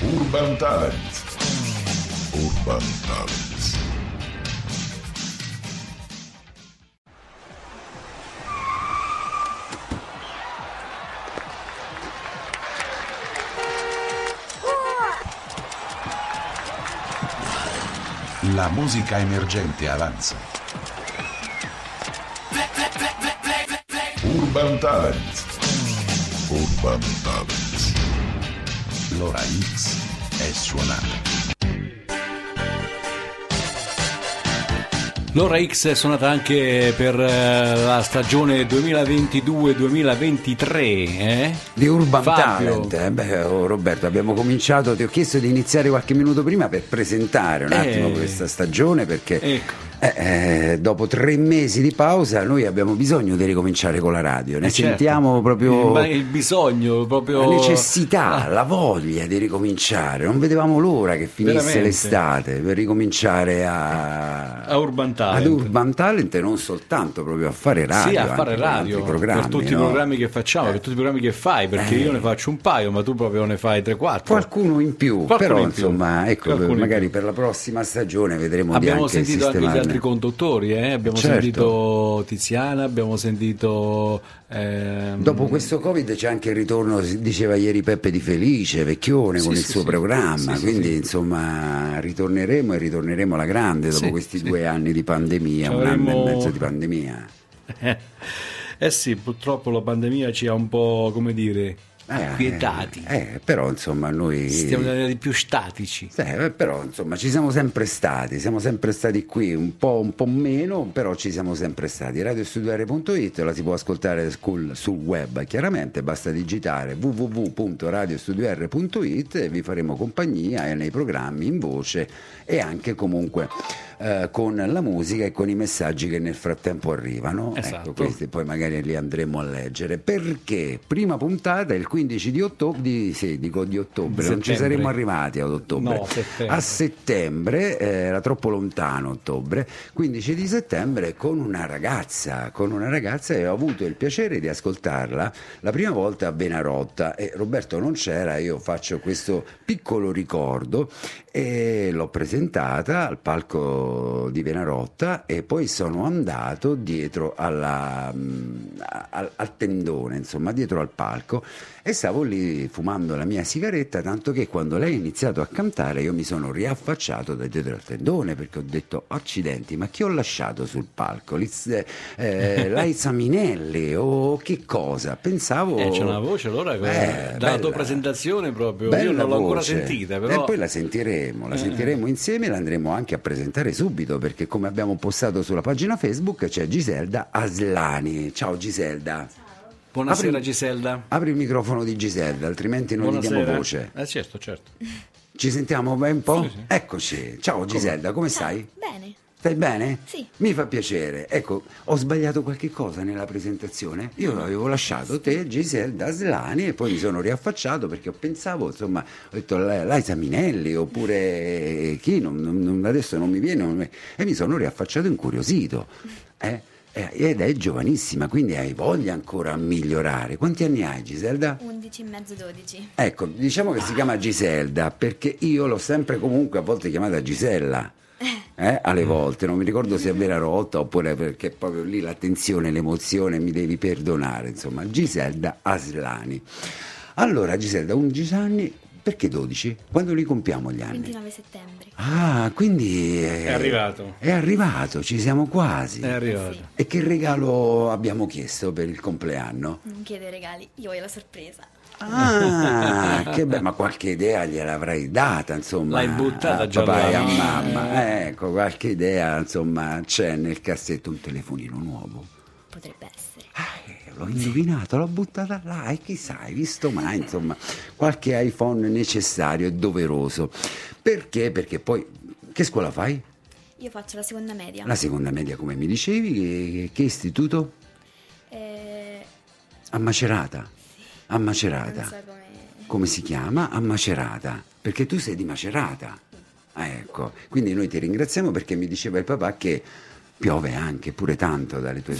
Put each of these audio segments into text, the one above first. Urban Talent. Urban Talent. La musica emergente avanza. Urban Talent. Urban Talent. L'ora X è suonata. L'ora X è suonata anche per la stagione 2022-2023 di Urban Fabio. Talent. Roberto, abbiamo cominciato, ti ho chiesto di iniziare qualche minuto prima per presentare un attimo questa stagione, perché ecco. Dopo 3 mesi di pausa noi abbiamo bisogno di ricominciare con la radio, ne sentiamo proprio il bisogno, proprio la necessità, la voglia di ricominciare. Non vedevamo l'ora che finisse l'estate per ricominciare a Urban Talent. Ad Urban Talent, e non soltanto proprio a fare radio, sì, a fare radio per tutti i programmi che facciamo, per tutti i programmi che fai, perché io ne faccio un paio, ma tu proprio ne fai 3-4, qualcuno in più, però insomma, ecco, magari per la prossima stagione vedremo. Abbiamo di anche sistemare altri conduttori, abbiamo sentito Tiziana, abbiamo sentito dopo questo Covid c'è anche il ritorno, diceva ieri Peppe Di Felice, Vecchione, con il suo programma, quindi insomma ritorneremo e ritorneremo alla grande dopo questi 2 anni di pandemia, un anno e mezzo di pandemia. Sì, purtroppo la pandemia ci ha un po', come dire, acquietati, però insomma noi stiamo diventando più statici, però insomma ci siamo sempre stati qui, un po' meno, però ci siamo sempre stati. Radiostudio R.it la si può ascoltare sul web, chiaramente basta digitare www.radiostudio R.it e vi faremo compagnia nei programmi in voce e anche comunque con la musica e con i messaggi che nel frattempo arrivano. Esatto. Ecco, questi poi magari li andremo a leggere, perché prima puntata il 15 di ottobre, di ottobre, settembre. Non ci saremmo arrivati ad ottobre, a settembre era troppo lontano ottobre, 15 di settembre con una ragazza e ho avuto il piacere di ascoltarla la prima volta a Venarotta, e Roberto non c'era, io faccio questo piccolo ricordo e l'ho presentata al palco di Venarotta e poi sono andato dietro al tendone, insomma dietro al palco, e stavo lì fumando la mia sigaretta, tanto che quando lei ha iniziato a cantare io mi sono riaffacciato da dietro al tendone, perché ho detto accidenti, ma chi ho lasciato sul palco? Liza Minelli o che cosa? Pensavo c'è una voce, allora dalla tua presentazione proprio io non l'ho ancora sentita, però poi la sentiremo insieme e la andremo anche a presentare subito, perché come abbiamo postato sulla pagina Facebook c'è Giselda Aslani. Ciao Giselda. Buonasera. Giselda. Apri il microfono di Giselda, altrimenti non gli diamo voce. Certo. Ci sentiamo un po'? Sì. Eccoci. Ciao Giselda, come stai? Bene. Stai bene? Sì. Mi fa piacere. Ecco, ho sbagliato qualche cosa nella presentazione? Io avevo lasciato te, Giselda Aslani, e poi mi sono riaffacciato perché pensavo, insomma, ho detto Liza Minelli oppure chi, adesso non mi viene, e mi sono riaffacciato incuriosito. Ed è giovanissima, quindi hai voglia ancora a migliorare. Quanti anni hai, Giselda? 11 e mezzo, 12. Ecco, diciamo che si chiama Giselda perché io l'ho sempre comunque a volte chiamata Gisella. Alle volte non mi ricordo se è Venarotta oppure, perché proprio lì l'attenzione, l'emozione, mi devi perdonare, insomma. Giselda Aslani. Allora Giselda, 11 anni, perché 12? Quando li compiamo gli anni? 29 settembre. Ah, quindi è arrivato, ci siamo quasi. È arrivato. Sì. E che regalo abbiamo chiesto per il compleanno? Non chiedo regali, io voglio la sorpresa. Ah, che bello, ma qualche idea gliel'avrai data, insomma. L'hai buttata a papà e a mamma. Ecco, qualche idea, insomma, c'è nel cassetto. Un telefonino nuovo. Potrebbe essere. L'ho indovinato, l'ho buttata là e chissà, hai visto mai, insomma, qualche iPhone necessario e doveroso. Perché? Perché poi che scuola fai? Io faccio la seconda media. La seconda media, come mi dicevi, che istituto? A Macerata. A Macerata, so come si chiama? A Macerata, perché tu sei di Macerata. Ecco, quindi noi ti ringraziamo, perché mi diceva il papà che piove anche pure tanto dalle tue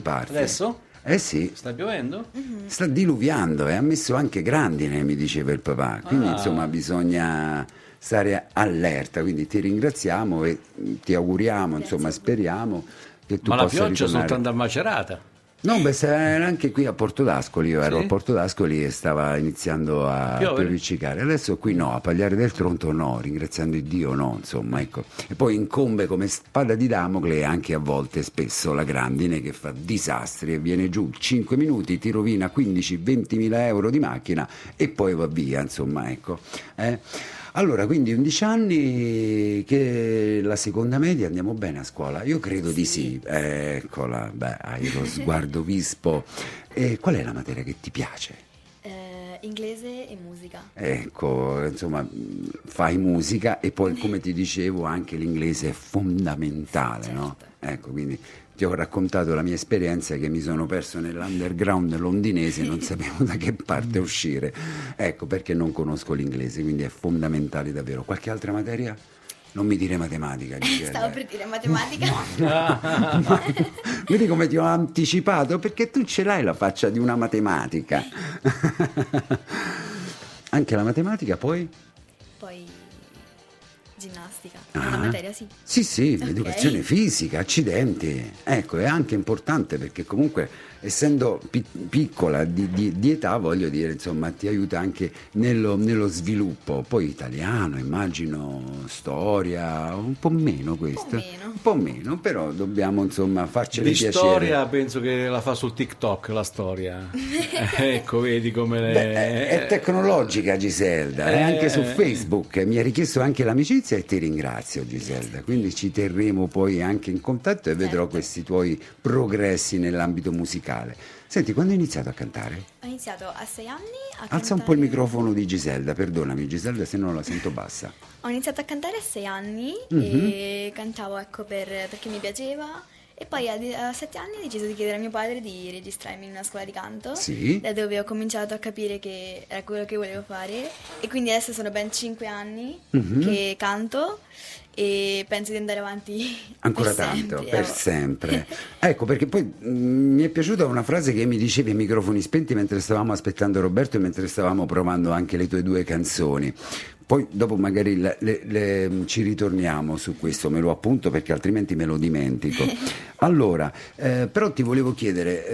parti. Adesso? Eh sì. Sta piovendo? Mm-hmm. Sta diluviando e ha messo anche grandine, mi diceva il papà. Quindi insomma bisogna stare allerta. Quindi ti ringraziamo e ti auguriamo, insomma speriamo che tu possa ritornare. Ma la pioggia soltanto a Macerata? No, beh, era anche qui a Porto d'Ascoli, io ero a Porto d'Ascoli e stava iniziando a pioviccicare. Adesso qui no, a Pagliare del Tronto no, ringraziando Dio no, insomma, ecco. E poi incombe come spada di Damocle anche a volte spesso la grandine che fa disastri e viene giù 5 minuti, ti rovina 15-20 mila euro di macchina e poi va via, insomma, ecco. Allora, quindi 11 anni che la seconda media andiamo bene a scuola? Io credo di sì. Eccola, beh, hai lo sguardo vispo. Qual è la materia che ti piace? Inglese e musica. Ecco, insomma, fai musica e poi, come ti dicevo, anche l'inglese è fondamentale, certo. No? Ecco, quindi ti ho raccontato la mia esperienza che mi sono perso nell'underground londinese e non sapevo da che parte uscire, ecco perché non conosco l'inglese, quindi è fondamentale davvero. Qualche altra materia? Non mi dire matematica. Stavo per dire matematica. No. Vedi come ti ho anticipato, perché tu ce l'hai la faccia di una matematica. Anche la matematica poi? Ginnastica, una materia sì. Sì, sì, okay. Educazione fisica, accidenti. Ecco, è anche importante perché comunque essendo piccola di età, voglio dire, insomma, ti aiuta anche nello sviluppo. Poi italiano, immagino, storia, un po' meno questo. Un po' meno, però dobbiamo insomma farcene piacere. Di storia penso che la fa su TikTok la storia. Ecco, vedi come è tecnologica Giselda, è anche su Facebook, mi ha richiesto anche l'amicizia e ti ringrazio Giselda, quindi ci terremo poi anche in contatto e vedrò questi tuoi progressi nell'ambito musicale. Senti, quando hai iniziato a cantare? Ho iniziato a 6 anni a cantare. Alza un po' il microfono di Giselda, perdonami Giselda se non la sento bassa. Ho iniziato a cantare a 6 anni e cantavo, ecco, perché mi piaceva. E poi a 7 anni ho deciso di chiedere a mio padre di registrarmi in una scuola di canto, da dove ho cominciato a capire che era quello che volevo fare. E quindi adesso sono ben 5 anni che canto e penso di andare avanti ancora per sempre. Ecco, perché poi mi è piaciuta una frase che mi dicevi ai microfoni spenti mentre stavamo aspettando Roberto e mentre stavamo provando anche le tue due canzoni. Poi dopo magari ci ritorniamo su questo, me lo appunto perché altrimenti me lo dimentico. Allora, però ti volevo chiedere,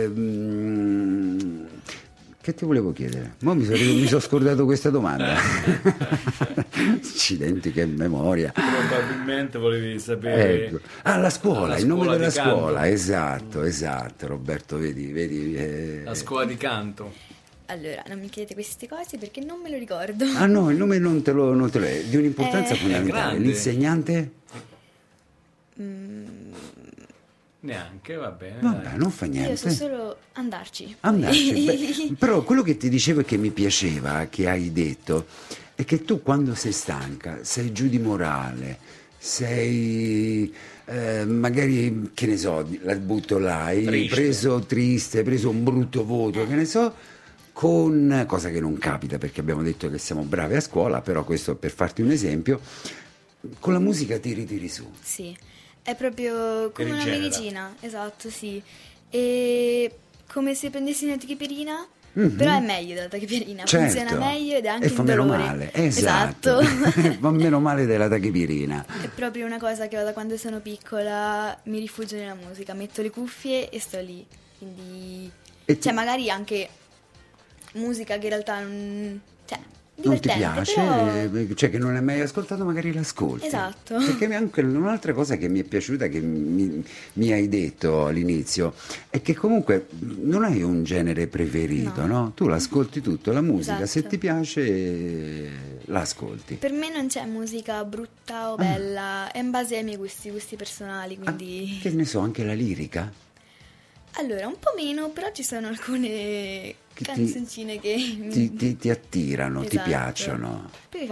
che ti volevo chiedere? Mo mi sono scordato questa domanda. Accidenti, che memoria. Probabilmente volevi sapere. Ecco. La scuola, il nome della scuola. Esatto, Roberto, vedi. La scuola di canto. Allora, non mi chiedete queste cose perché non me lo ricordo. Ah no, il nome non te lo è di un'importanza fondamentale. L'insegnante? Neanche, va bene. Vabbè, non fa niente. Io so solo andarci. Beh, però quello che ti dicevo e che mi piaceva, che hai detto, è che tu quando sei stanca, sei giù di morale, sei... magari, che ne so, la butto là, hai preso un brutto voto, che ne so... Con cosa che non capita perché abbiamo detto che siamo bravi a scuola, però questo per farti un esempio, con la musica ti ritiri su. Sì, è proprio come una medicina, esatto, sì. E come se prendessi una tachipirina, però è meglio della tachipirina, certo. Funziona meglio ed è anche un dolore. E fa meno male, esatto. Fa meno male della tachipirina. È proprio una cosa che ho da quando sono piccola, mi rifugio nella musica, metto le cuffie e sto lì. Quindi, magari anche... musica che in realtà non ti piace, però... cioè che non hai mai ascoltato, magari l'ascolti. Esatto. Perché anche un'altra cosa che mi è piaciuta, che mi hai detto all'inizio, è che comunque non hai un genere preferito, no? Tu l'ascolti tutto, la musica, esatto. Se ti piace l'ascolti. Per me non c'è musica brutta o bella, è in base ai miei gusti personali, quindi... Che ne so, anche la lirica? Allora, un po' meno, però ci sono alcune... canzoncine che ti attirano, esatto. Ti piacciono. Poi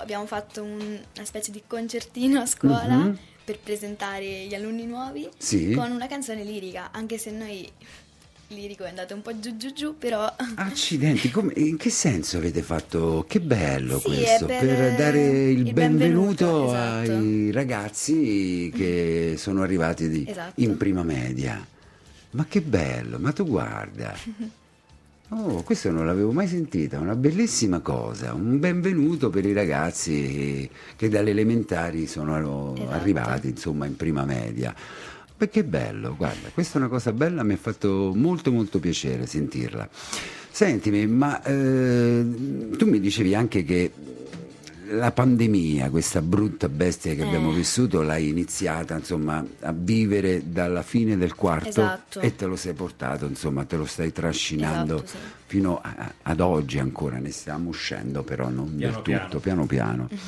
abbiamo fatto una specie di concertino a scuola per presentare gli alunni nuovi con una canzone lirica, anche se noi lirico è andato un po' giù, però... Accidenti, in che senso avete fatto? Che bello questo, per dare il benvenuto esatto. ai ragazzi che sono arrivati in prima media. Ma che bello, ma tu guarda. Oh, questo non l'avevo mai sentita, una bellissima cosa, un benvenuto per i ragazzi che dalle elementari sono arrivati, insomma, in prima media. Beh, che bello, guarda, questa è una cosa bella, mi ha fatto molto molto piacere sentirla. Sentimi, ma tu mi dicevi anche che la pandemia, questa brutta bestia che abbiamo vissuto, l'hai iniziata, insomma, a vivere dalla fine del quarto, esatto, e te lo sei portato, insomma, te lo stai trascinando, esatto, sì, fino ad oggi ancora, ne stiamo uscendo però non piano del tutto, piano piano. Uh-huh.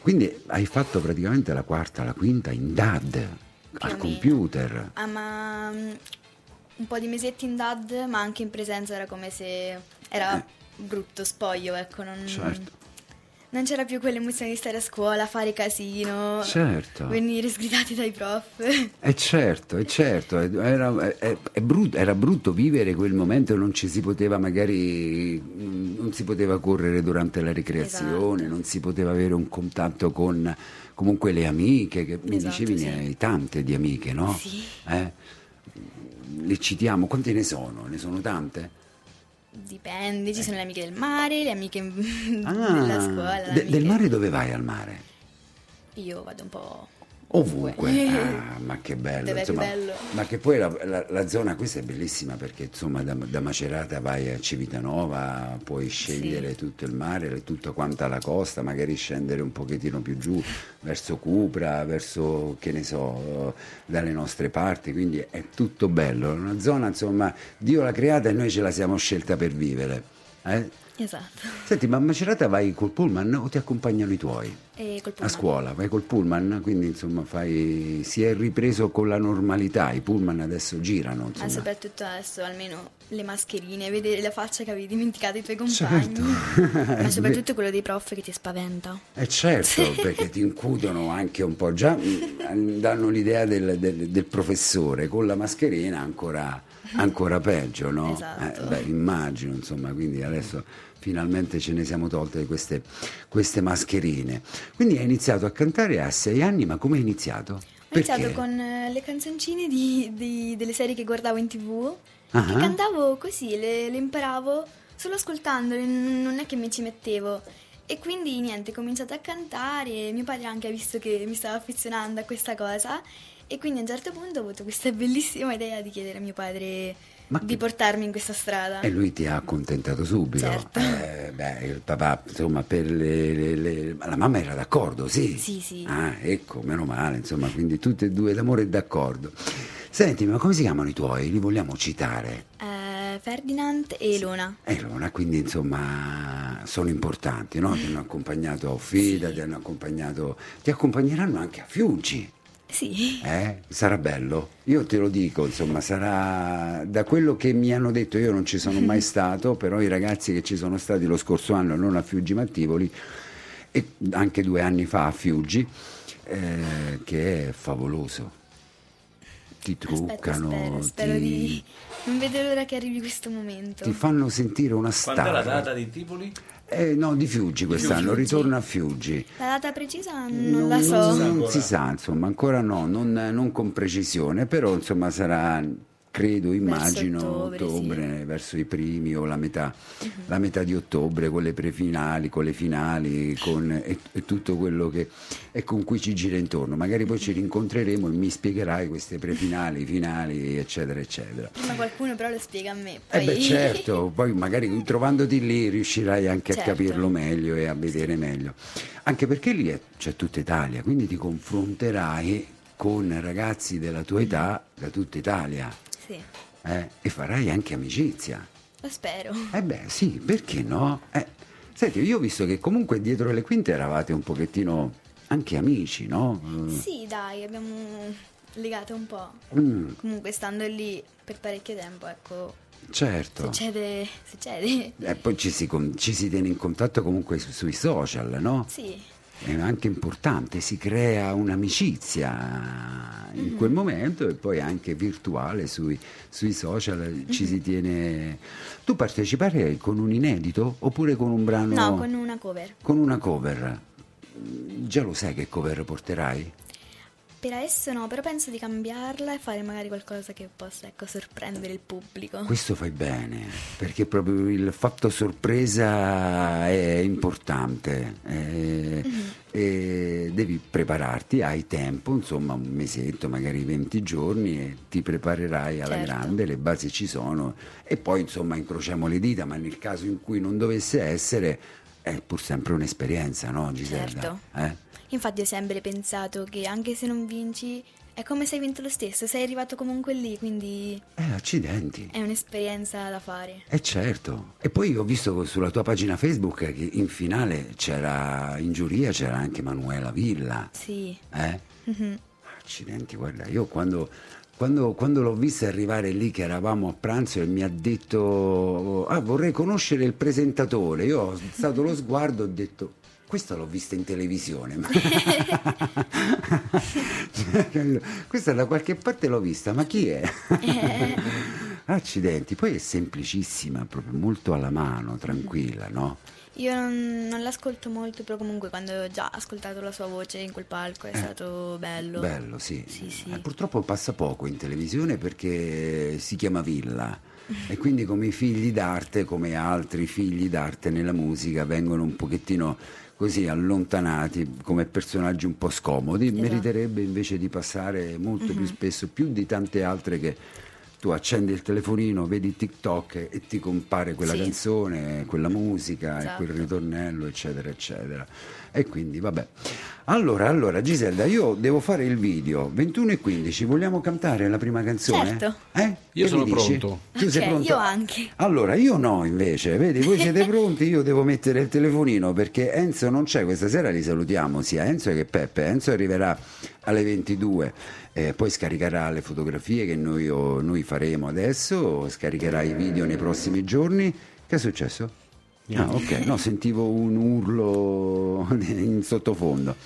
Quindi hai fatto praticamente la quarta, la quinta in DAD, al computer. Ah, ma un po' di mesetti in DAD, ma anche in presenza era come se era brutto, spoglio, ecco, non... Certo. Non c'era più quell'emozione di stare a scuola, fare casino, certo, venire sgridati dai prof. Certo, era brutto vivere quel momento, non ci si poteva magari, non si poteva correre durante la ricreazione, esatto, non si poteva avere un contatto con comunque le amiche, che mi dicevi ne hai tante di amiche, no? Sì. Le citiamo, quante ne sono? Ne sono tante? Dipende, ci sono le amiche del mare, le amiche della scuola. Del mare dove vai al mare? Io vado un po' ovunque. Ah, ma che bello, insomma, bello. Ma che poi la zona questa è bellissima, perché insomma da Macerata vai a Civitanova, puoi scegliere tutto il mare, tutta quanta la costa, magari scendere un pochettino più giù verso Cupra, verso, che ne so, dalle nostre parti, quindi è tutto bello, una zona, insomma, Dio l'ha creata e noi ce la siamo scelta per vivere, Esatto. Senti, ma a Macerata vai col pullman o ti accompagnano i tuoi? Col pullman. A scuola vai col pullman, quindi insomma si è ripreso con la normalità, i pullman adesso girano. Ma soprattutto adesso, almeno le mascherine, vedere la faccia che avevi dimenticato i tuoi compagni. Certo. Ma soprattutto quello dei prof che ti spaventa. Certo, perché ti incudono anche un po', già danno l'idea del professore, con la mascherina ancora peggio, no? Esatto. Beh, immagino, insomma, quindi adesso finalmente ce ne siamo tolte queste mascherine. Quindi hai iniziato a cantare a 6 anni, ma come hai iniziato? Ho iniziato con le canzoncine delle serie che guardavo in TV, che cantavo così, le imparavo solo ascoltandole, non è che mi ci mettevo. E quindi niente, ho cominciato a cantare, mio padre anche ha visto che mi stavo affezionando a questa cosa, e quindi a un certo punto ho avuto questa bellissima idea di chiedere a mio padre di portarmi in questa strada. E lui ti ha accontentato subito. Certo. Il papà, insomma, per la mamma era d'accordo, sì? Sì. Ah, ecco, meno male, insomma, quindi tutte e due d'amore e d'accordo. Senti, ma come si chiamano i tuoi? Li vogliamo citare? Ferdinand e Luna. E Luna, quindi insomma sono importanti, no? Ti hanno accompagnato a Offida, ti hanno accompagnato, ti accompagneranno anche a Fiuggi. Sì. Sarà bello, io te lo dico, insomma, sarà, da quello che mi hanno detto, io non ci sono mai stato, però i ragazzi che ci sono stati lo scorso anno, non a Fiuggi ma a Tivoli, e anche 2 anni fa a Fiuggi, che è favoloso, ti truccano. Spero di... non vedo l'ora che arrivi questo momento. Ti fanno sentire una star. Quando è la data di Tivoli? No, di Fiuggi quest'anno, ritorno a Fiuggi. La data precisa non la so. Non si sa, insomma, ancora no, non con precisione, però insomma sarà, credo, immagino, verso ottobre, verso i primi o la metà di ottobre, con le prefinali, con le finali, e tutto quello che è, con cui ci gira intorno. Magari poi ci rincontreremo e mi spiegherai queste prefinali, finali, eccetera, eccetera. Ma qualcuno però lo spiega a me. Poi... certo, poi magari trovandoti lì riuscirai anche a capirlo meglio e a vedere meglio. Anche perché lì c'è tutta Italia, quindi ti confronterai con ragazzi della tua età da tutta Italia. Sì. E farai anche amicizia. Lo spero. Sì, perché no? Senti, io ho visto che comunque dietro le quinte eravate un pochettino anche amici, no? Sì, dai, abbiamo legato un po'. Comunque stando lì per parecchio tempo, ecco. Certo. Succede. E poi ci si tiene in contatto comunque sui social, no? Sì. È anche importante, si crea un'amicizia in quel momento, e poi anche virtuale sui social ci si tiene. Tu parteciperai con un inedito oppure con un brano? No, con una cover. Già lo sai che cover porterai? Per adesso no, però penso di cambiarla e fare magari qualcosa che possa, ecco, sorprendere il pubblico. Questo fai bene, perché proprio il fatto sorpresa è importante, e devi prepararti, hai tempo, insomma un mesetto, magari 20 giorni e ti preparerai alla grande, le basi ci sono e poi insomma incrociamo le dita, ma nel caso in cui non dovesse essere è pur sempre un'esperienza, no Giselda? Certo. Infatti ho sempre pensato che anche se non vinci è come se hai vinto lo stesso, sei arrivato comunque lì, quindi... accidenti! È un'esperienza da fare. Certo! E poi ho visto sulla tua pagina Facebook che in finale c'era, in giuria c'era anche Manuela Villa. Sì. Accidenti, guarda, io quando l'ho vista arrivare lì che eravamo a pranzo e mi ha detto vorrei conoscere il presentatore, io ho alzato lo sguardo e ho detto... Questa l'ho vista in televisione. Questa da qualche parte l'ho vista, ma chi è? Accidenti, poi è semplicissima, proprio molto alla mano, tranquilla, no? Io non l'ascolto molto, però comunque quando ho già ascoltato la sua voce in quel palco è stato bello. Bello, sì. Purtroppo passa poco in televisione perché si chiama Villa. E quindi come i figli d'arte, come altri figli d'arte nella musica, vengono un pochettino così allontanati come personaggi un po' scomodi. Meriterebbe invece di passare molto più spesso, più di tante altre che tu accendi il telefonino, vedi TikTok e ti compare quella canzone, quella musica, e quel ritornello, eccetera eccetera. E quindi vabbè. Allora Giselda, io devo fare il video 21:15, vogliamo cantare la prima canzone? Certo. Io che sono pronto. Tu sei pronto? Io anche. Allora io no, invece, vedi, voi siete pronti, io devo mettere il telefonino perché Enzo non c'è questa sera, li salutiamo sia Enzo che Peppe. Enzo arriverà alle 22, poi scaricherà le fotografie che noi faremo adesso, scaricherà i video nei prossimi giorni. Che è successo? Ah, ok, no, sentivo un urlo in sottofondo.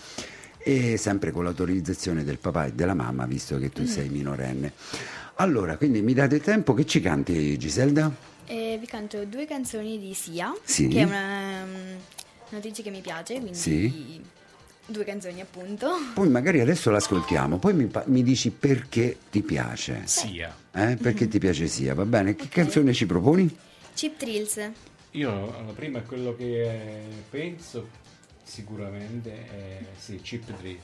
E sempre con l'autorizzazione del papà e della mamma, visto che tu sei minorenne. Allora, quindi mi date tempo, che ci canti Giselda? Vi canto 2 canzoni di Sia, che è una DJ che mi piace, quindi 2 canzoni appunto. Poi magari adesso l'ascoltiamo, poi mi dici perché ti piace Sia. Perché ti piace Sia, va bene? Che canzone ci proponi? Cheap Thrills. Io la prima è quello che penso sicuramente è Cheap Thrills.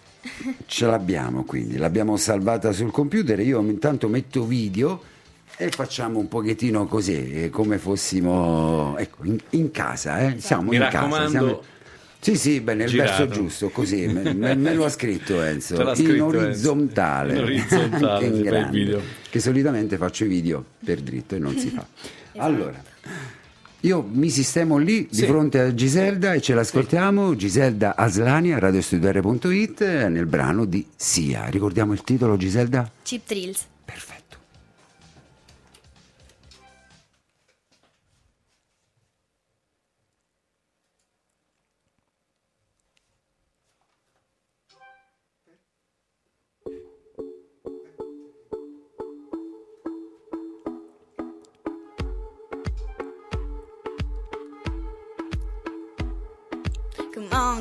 Ce l'abbiamo, quindi l'abbiamo salvata sul computer, io intanto metto video e facciamo un pochettino così come fossimo, ecco, in casa, siamo in casa, siamo... Sì, bene, il verso giusto, così me lo ha scritto Enzo, in orizzontale, anche in grande, video. Che solitamente faccio i video per dritto e non si fa. Allora io mi sistemo lì di fronte a Giselda e ce l'ascoltiamo. Giselda Aslani a Radiostudio R.it nel brano di Sia. Ricordiamo il titolo, Giselda? Cheap Thrills. Perfetto.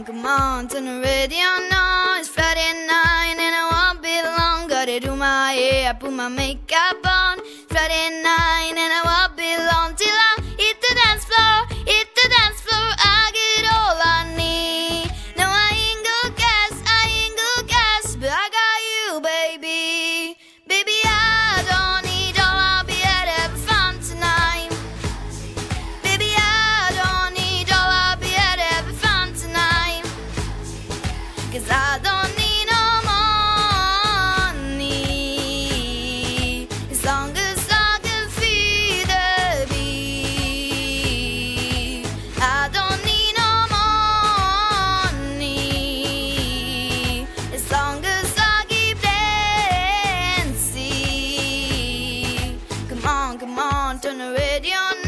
Come on, turn the radio on, it's Friday night and I won't be long. Gotta do my hair, I put my makeup on. Friday night and I won't be long till I hit the dance floor, hit the dance floor. I get all I need. No, I ain't go gas, but I got you, baby. Baby, I don't need all, I'll be out having fun tonight. Baby, I don't need all, I'll be out having fun tonight. 'Cause I don't need no money, as long as I can feed the bee. I don't need no money, as long as I keep dancing. Come on, come on, turn the radio on. It's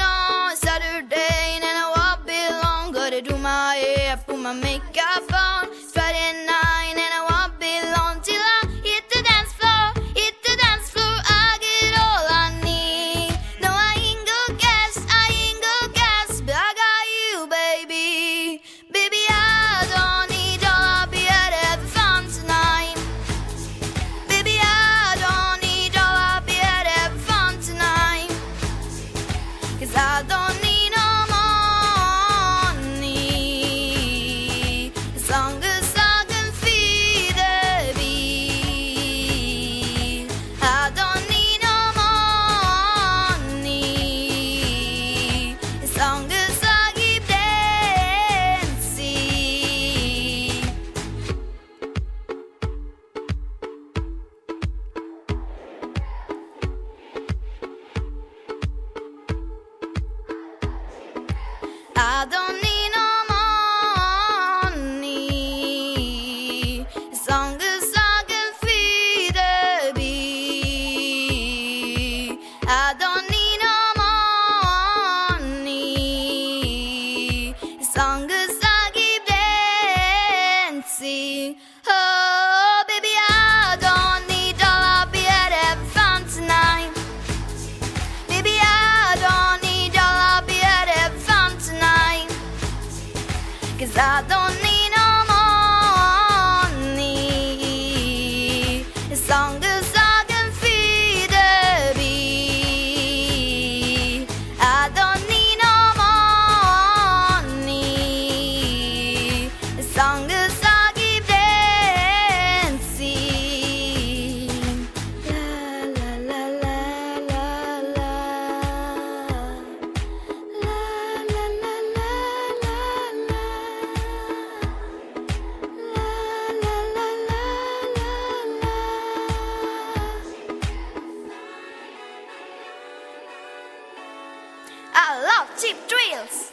Saturday and I won't be long. Gotta do my hair, put my makeup on. It's Friday night and I won't be long till I hit the dance floor, hit the dance floor. I get all I need. No, I ain't go gas, but I got you, baby. Baby, I don't need all, I'll be out having fun tonight. da Don Nino Monni, song song fide bi a Don Nino Monni, song song dancing. Oh baby, I don't need a lot at advance tonight. Baby, I don't need a lot at advance tonight. 'Cause I don't need no money. As long as I can feed the bee. I don't need no money. As long as I keep dancing. La la la la la la. La la la la la la. La la la la la la. I love Cheap Thrills.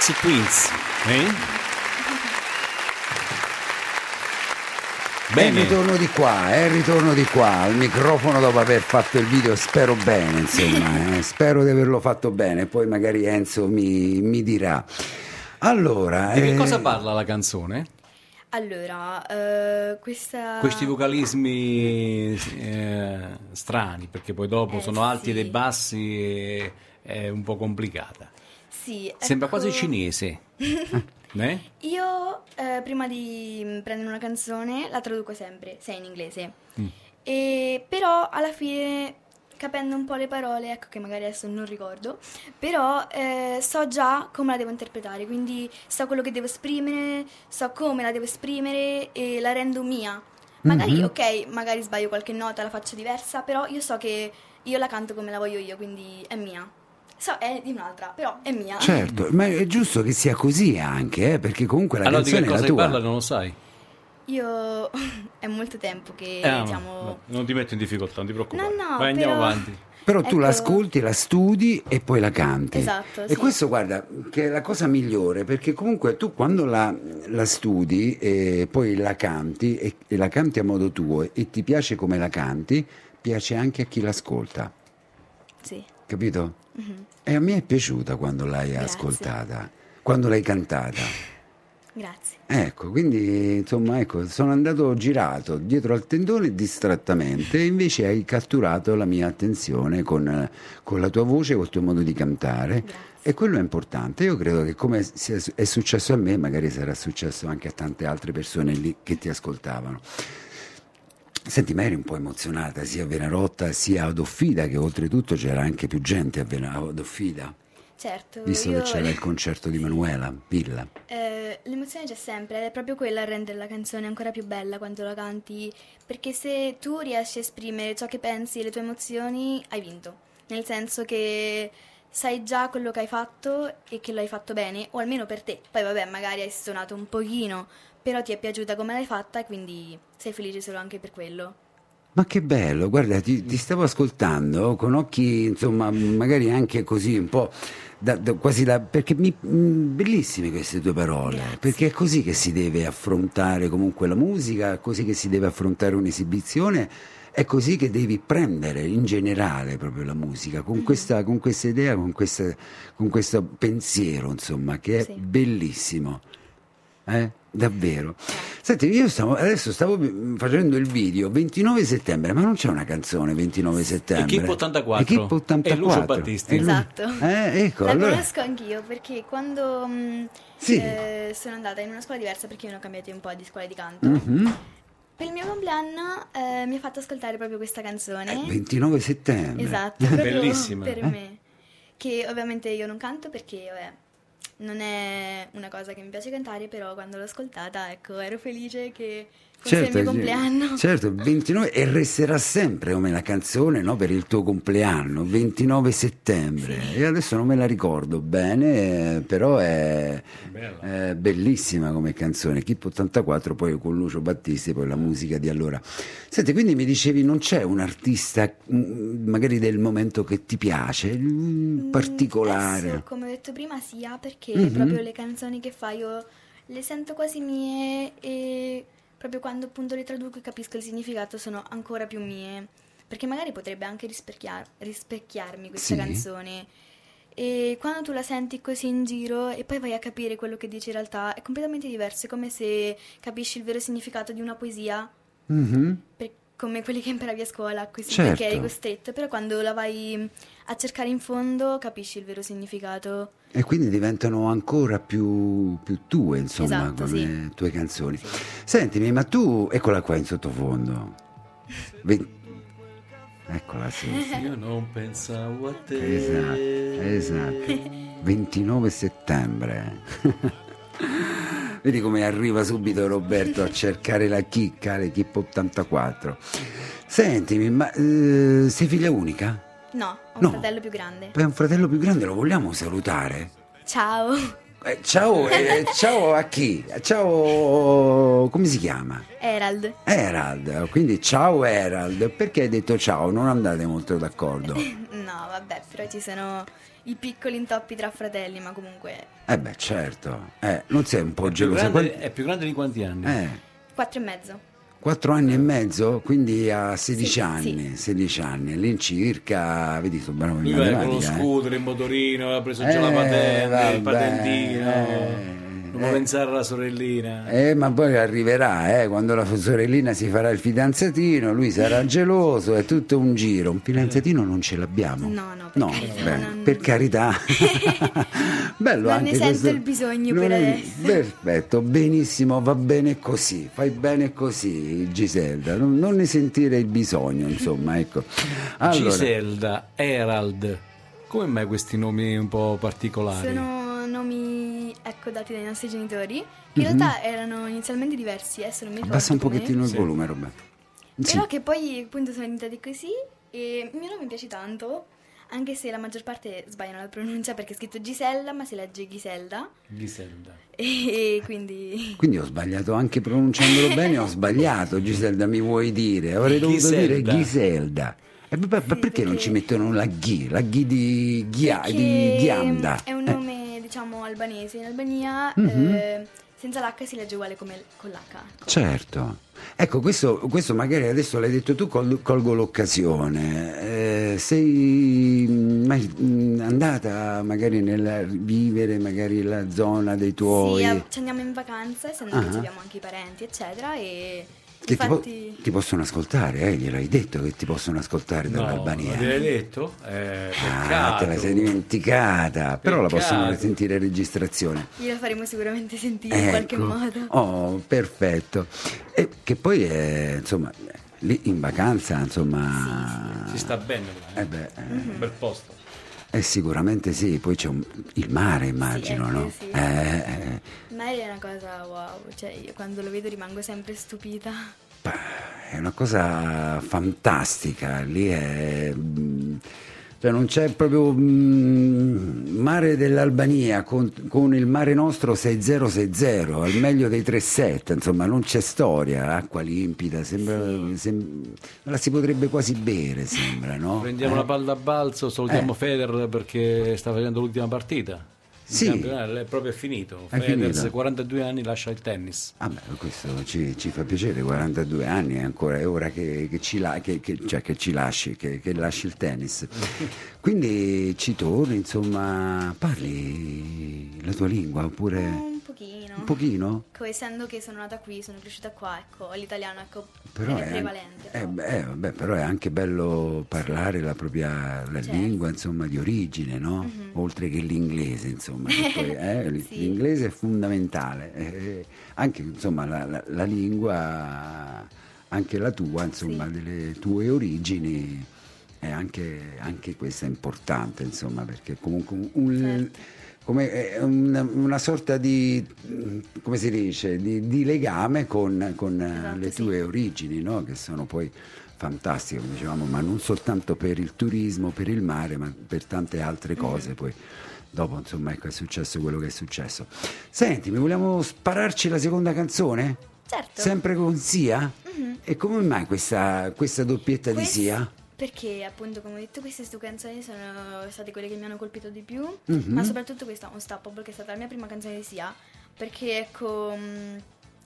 Cheap Thrills, Bene. Ritorno di qua al microfono dopo aver fatto il video, spero bene, insomma, spero di averlo fatto bene, poi magari Enzo mi dirà. Allora, Di che cosa parla la canzone? Allora, questa... Questi vocalismi strani, perché poi dopo sono alti dei bassi e è un po' complicata. Sì, Sembra ecco. quasi cinese. Io prima di prendere una canzone la traduco sempre, se è in inglese. E però alla fine, capendo un po' le parole, ecco che magari adesso non ricordo, però so già come la devo interpretare, quindi so quello che devo esprimere, so come la devo esprimere e la rendo mia. Magari, ok, magari sbaglio qualche nota, la faccio diversa, però io so che io la canto come la voglio io, quindi è mia. So, è di un'altra, però è mia. Certo, ma è giusto che sia così anche, perché comunque la canzone è la tua. Allora di che cosa parla non lo sai? Io è molto tempo che diciamo... Non ti metto in difficoltà, non ti preoccupare. No, vai, andiamo avanti. Però tu l'ascolti, la studi e poi la canti. Esatto. E questo, guarda, che è la cosa migliore, perché comunque tu quando la studi e poi la canti e la canti a modo tuo e ti piace come la canti, piace anche a chi l'ascolta. Sì. Capito? E a me è piaciuta quando l'hai ascoltata, quando l'hai cantata. Grazie. Ecco, quindi insomma, ecco, sono andato girato dietro al tendone distrattamente, invece hai catturato la mia attenzione con la tua voce, col tuo modo di cantare. Grazie. E quello è importante. Io credo che come è successo a me, magari sarà successo anche a tante altre persone lì che ti ascoltavano. Senti, ma eri un po' emozionata sia a Venarotta sia ad Offida, che oltretutto c'era anche più gente ad Offida. Certo, visto che c'era il concerto di Manuela Villa. L'emozione c'è sempre, ed è proprio quella a rendere la canzone ancora più bella quando la canti, perché se tu riesci a esprimere ciò che pensi e le tue emozioni, hai vinto, nel senso che sai già quello che hai fatto e che lo hai fatto bene, o almeno per te. Poi vabbè, magari hai stonato un pochino, però ti è piaciuta come l'hai fatta, quindi sei felice solo anche per quello. Ma che bello, guarda, ti stavo ascoltando con occhi, insomma, magari anche così un po' quasi perché bellissime queste tue parole. Grazie. Perché è così che si deve affrontare comunque la musica, è così che si deve affrontare un'esibizione, è così che devi prendere in generale proprio la musica, con questa idea, con questo pensiero, insomma, che è bellissimo. Davvero. Senti, io adesso stavo facendo il video 29 settembre, ma non c'è una canzone 29 settembre? Equipe 84. Equipe 84. E Lucio Battisti. Esatto. Ecco, la conosco anch'io, perché quando sono andata in una scuola diversa, perché io ne ho cambiato un po' di scuola di canto, per il mio compleanno mi ha fatto ascoltare proprio questa canzone. 29 settembre. Esatto, bellissima. Per me, che ovviamente io non canto perché non è una cosa che mi piace cantare, però quando l'ho ascoltata, ecco, ero felice che Certo, il mio compleanno. Certo, 29, e resterà sempre come la canzone, no, per il tuo compleanno, 29 settembre. Sì. Io adesso non me la ricordo bene, però è bellissima come canzone. Equipe 84, poi con Lucio Battisti, poi la musica di allora. Senti, quindi mi dicevi non c'è un artista magari del momento che ti piace, particolare? Adesso, come ho detto prima, Sia, perché proprio le canzoni che fa io le sento quasi mie e... proprio quando appunto le traduco e capisco il significato sono ancora più mie, perché magari potrebbe anche rispecchiarmi questa canzone, e quando tu la senti così in giro e poi vai a capire quello che dice in realtà è completamente diverso, è come se capisci il vero significato di una poesia, come quelli che imparavi a scuola, così, perché eri costretto, però quando la vai a cercare in fondo capisci il vero significato. E quindi diventano ancora più tue, insomma, come tue canzoni. Sentimi, ma tu, eccola qua in sottofondo. Eccola, sì. Io non pensavo a te. Esatto. 29 settembre. Vedi come arriva subito Roberto a cercare la chicca, l'Equipe 84. Sentimi, ma sei figlia unica? No, ho un fratello più grande. È un fratello più grande, lo vogliamo salutare? Ciao. Ciao a chi? Ciao, come si chiama? Herald, quindi ciao Herald. Perché hai detto ciao? Non andate molto d'accordo. No, vabbè, però ci sono i piccoli intoppi tra fratelli, ma comunque... Eh beh, certo. Non sei un po' gelosa? È più grande di quanti anni? 4 e mezzo. 4 anni e mezzo, quindi a 16 anni all'incirca, vedi, sono bravo in matematica. Con lo scooter, il motorino, ha preso già la patente, il patentino, non pensare alla sorellina. Ma poi arriverà, quando la sorellina si farà il fidanzatino, lui sarà geloso, è tutto un giro. Un fidanzatino non ce l'abbiamo. No, per carità. Bello, non anche ne sento questo... il bisogno non per adesso. Perfetto, benissimo, va bene così, fai bene così, Giselda, non ne sentire il bisogno, insomma, ecco. Allora. Giselda, Herald, come mai questi nomi un po' particolari? Sono nomi, ecco, dati dai nostri genitori, che in realtà erano inizialmente diversi, adesso non mi ricordo. Abbassa un pochettino il volume, Roberto. Però che poi appunto sono diventati così e il mio nome mi piace tanto. Anche se la maggior parte sbagliano la pronuncia, perché è scritto Giselda, ma si legge Giselda. E quindi ho sbagliato anche pronunciandolo bene, ho sbagliato. Giselda, mi vuoi dire? Avrei dovuto dire Giselda. Perché non ci mettono la ghi? La ghi di Ghianda. È un nome, diciamo, albanese. In Albania... senza l'H si legge uguale come con l'H. Certo. Ecco, questo magari adesso l'hai detto tu, colgo l'occasione. Sei mai andata magari nel vivere magari la zona dei tuoi? Sì, ci andiamo in vacanza, essendo che ci abbiamo anche i parenti, eccetera, e... Che infatti... ti possono ascoltare, gliel'hai detto che ti possono ascoltare dall'Albania? No, gliel'hai detto? Te la sei dimenticata, peccato. Però la possono sentire in registrazione. Gliela faremo sicuramente sentire, in qualche modo. Oh, perfetto. E che poi insomma, lì in vacanza, insomma, si sta bene, un bel posto. Sicuramente sì, poi c'è il mare, immagino, no? Sì. Il mare è una cosa wow, cioè io quando lo vedo rimango sempre stupita. È una cosa fantastica, lì è... Cioè non c'è proprio mare dell'Albania con il mare nostro 6060, al meglio dei 37, insomma non c'è storia, acqua limpida, sembra, la si potrebbe quasi bere, sembra, no? Prendiamo la palla a balzo, salutiamo Federer perché sta facendo l'ultima partita. Sì, proprio è finito. 42 anni lascia il tennis. Questo ci fa piacere, 42 anni ancora, è ora che ci lasci, che lasci il tennis. Quindi ci torni, insomma, parli la tua lingua oppure un pochino? Essendo che sono nata qui, sono cresciuta qua, ecco, l'italiano però è prevalente. Però è anche bello parlare la propria lingua, insomma, di origine, no? Oltre che l'inglese, insomma. L'inglese è fondamentale. Anche, insomma, la lingua, anche la tua, insomma, delle tue origini è anche questa è importante, insomma, perché comunque come una sorta di, come si dice, di legame con esatto, le tue origini, no? Che sono poi fantastiche, come dicevamo, ma non soltanto per il turismo, per il mare, ma per tante altre cose. Poi dopo, insomma, ecco, è successo quello che è successo. Senti, vogliamo spararci la seconda canzone? Certo. Sempre con Sia? E come mai questa doppietta di Sia? Perché appunto, come ho detto, queste due canzoni sono state quelle che mi hanno colpito di più, ma soprattutto questa Unstoppable, che è stata la mia prima canzone di Sia, perché ecco,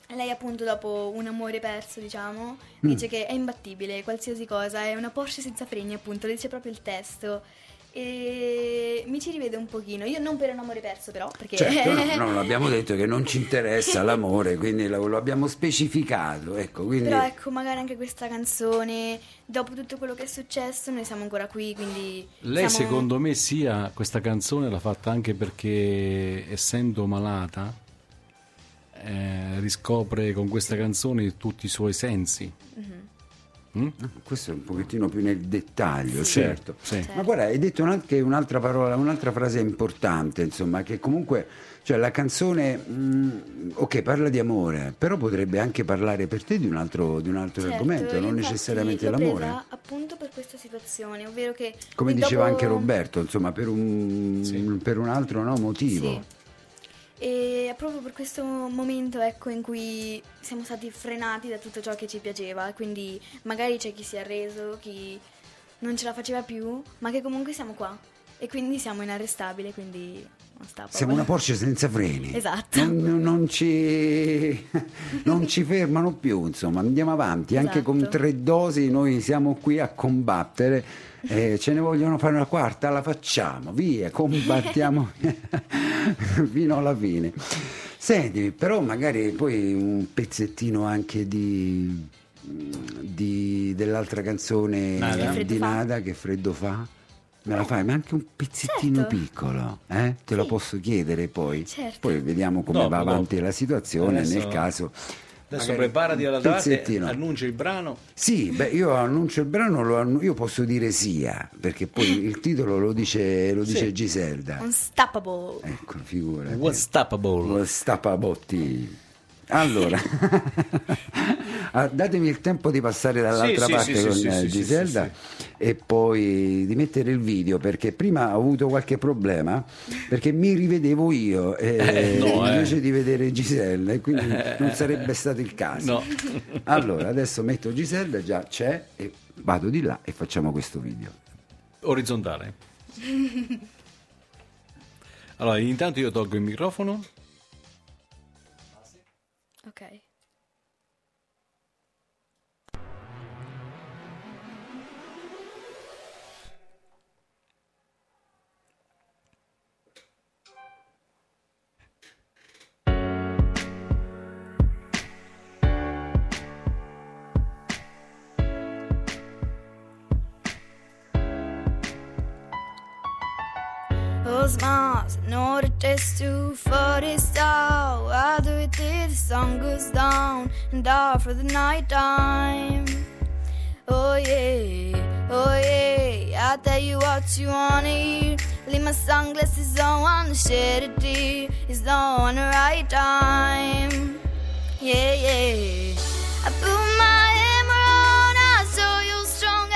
lei appunto dopo un amore perso, diciamo, dice che è imbattibile, qualsiasi cosa, è una Porsche senza freni, appunto, lo dice proprio il testo. E mi ci rivedo un pochino, io non per un amore perso, però, perché certo, no, l'abbiamo detto che non ci interessa l'amore, quindi lo abbiamo specificato, ecco, quindi... Però ecco, magari anche questa canzone, dopo tutto quello che è successo, noi siamo ancora qui, quindi lei siamo... Secondo me Sia questa canzone l'ha fatta anche perché, essendo malata, riscopre con questa canzone tutti i suoi sensi. Questo è un pochettino più nel dettaglio, sì, certo. Sì. Ma guarda, hai detto anche un'altra parola, un'altra frase importante, insomma, che comunque, cioè, la canzone ok, parla di amore, però potrebbe anche parlare per te di un altro certo, argomento, non necessariamente l'amore. Appunto per questa situazione, ovvero che, come diceva dopo... anche Roberto, insomma, per un altro motivo. Sì. E proprio per questo momento, ecco, in cui siamo stati frenati da tutto ciò che ci piaceva, quindi magari c'è chi si è arreso, chi non ce la faceva più, ma che comunque siamo qua e quindi siamo inarrestabili, quindi non sta proprio. Siamo una Porsche senza freni. Esatto. Non ci fermano più, insomma, andiamo avanti, esatto. Anche con 3 dosi noi siamo qui a combattere. Ce ne vogliono fare una quarta, la facciamo, via, combattiamo fino alla fine. Senti, però magari poi un pezzettino anche di dell'altra canzone di Nada, Che freddo fa, me la fai, ma anche un pezzettino, certo, piccolo, eh? Te lo posso chiedere poi? Certo. Poi vediamo come va avanti la situazione, adesso... nel caso... Adesso preparati alla data e annuncia il brano. Sì, io annuncio il brano, io posso dire Sia, perché poi il titolo lo dice sì. Giselda. Unstoppable. Ecco, figurati. Unstoppable. Allora, datemi il tempo di passare dall'altra parte con Giselda e poi di mettere il video, perché prima ho avuto qualche problema perché mi rivedevo io invece di vedere Giselda, e quindi non sarebbe stato il caso. No. Allora, adesso metto Giselda, già c'è, e vado di là e facciamo questo video. Orizzontale. Allora, intanto io tolgo il microfono. Ok. Smiles in order just to for this style. I do it till the sun goes down and out for the night time. Oh yeah, I tell you what you wanna hear. Leave my sunglasses on, wanna shed a tear. It's not on the right time. Yeah, I put my hammer on, I saw you strong.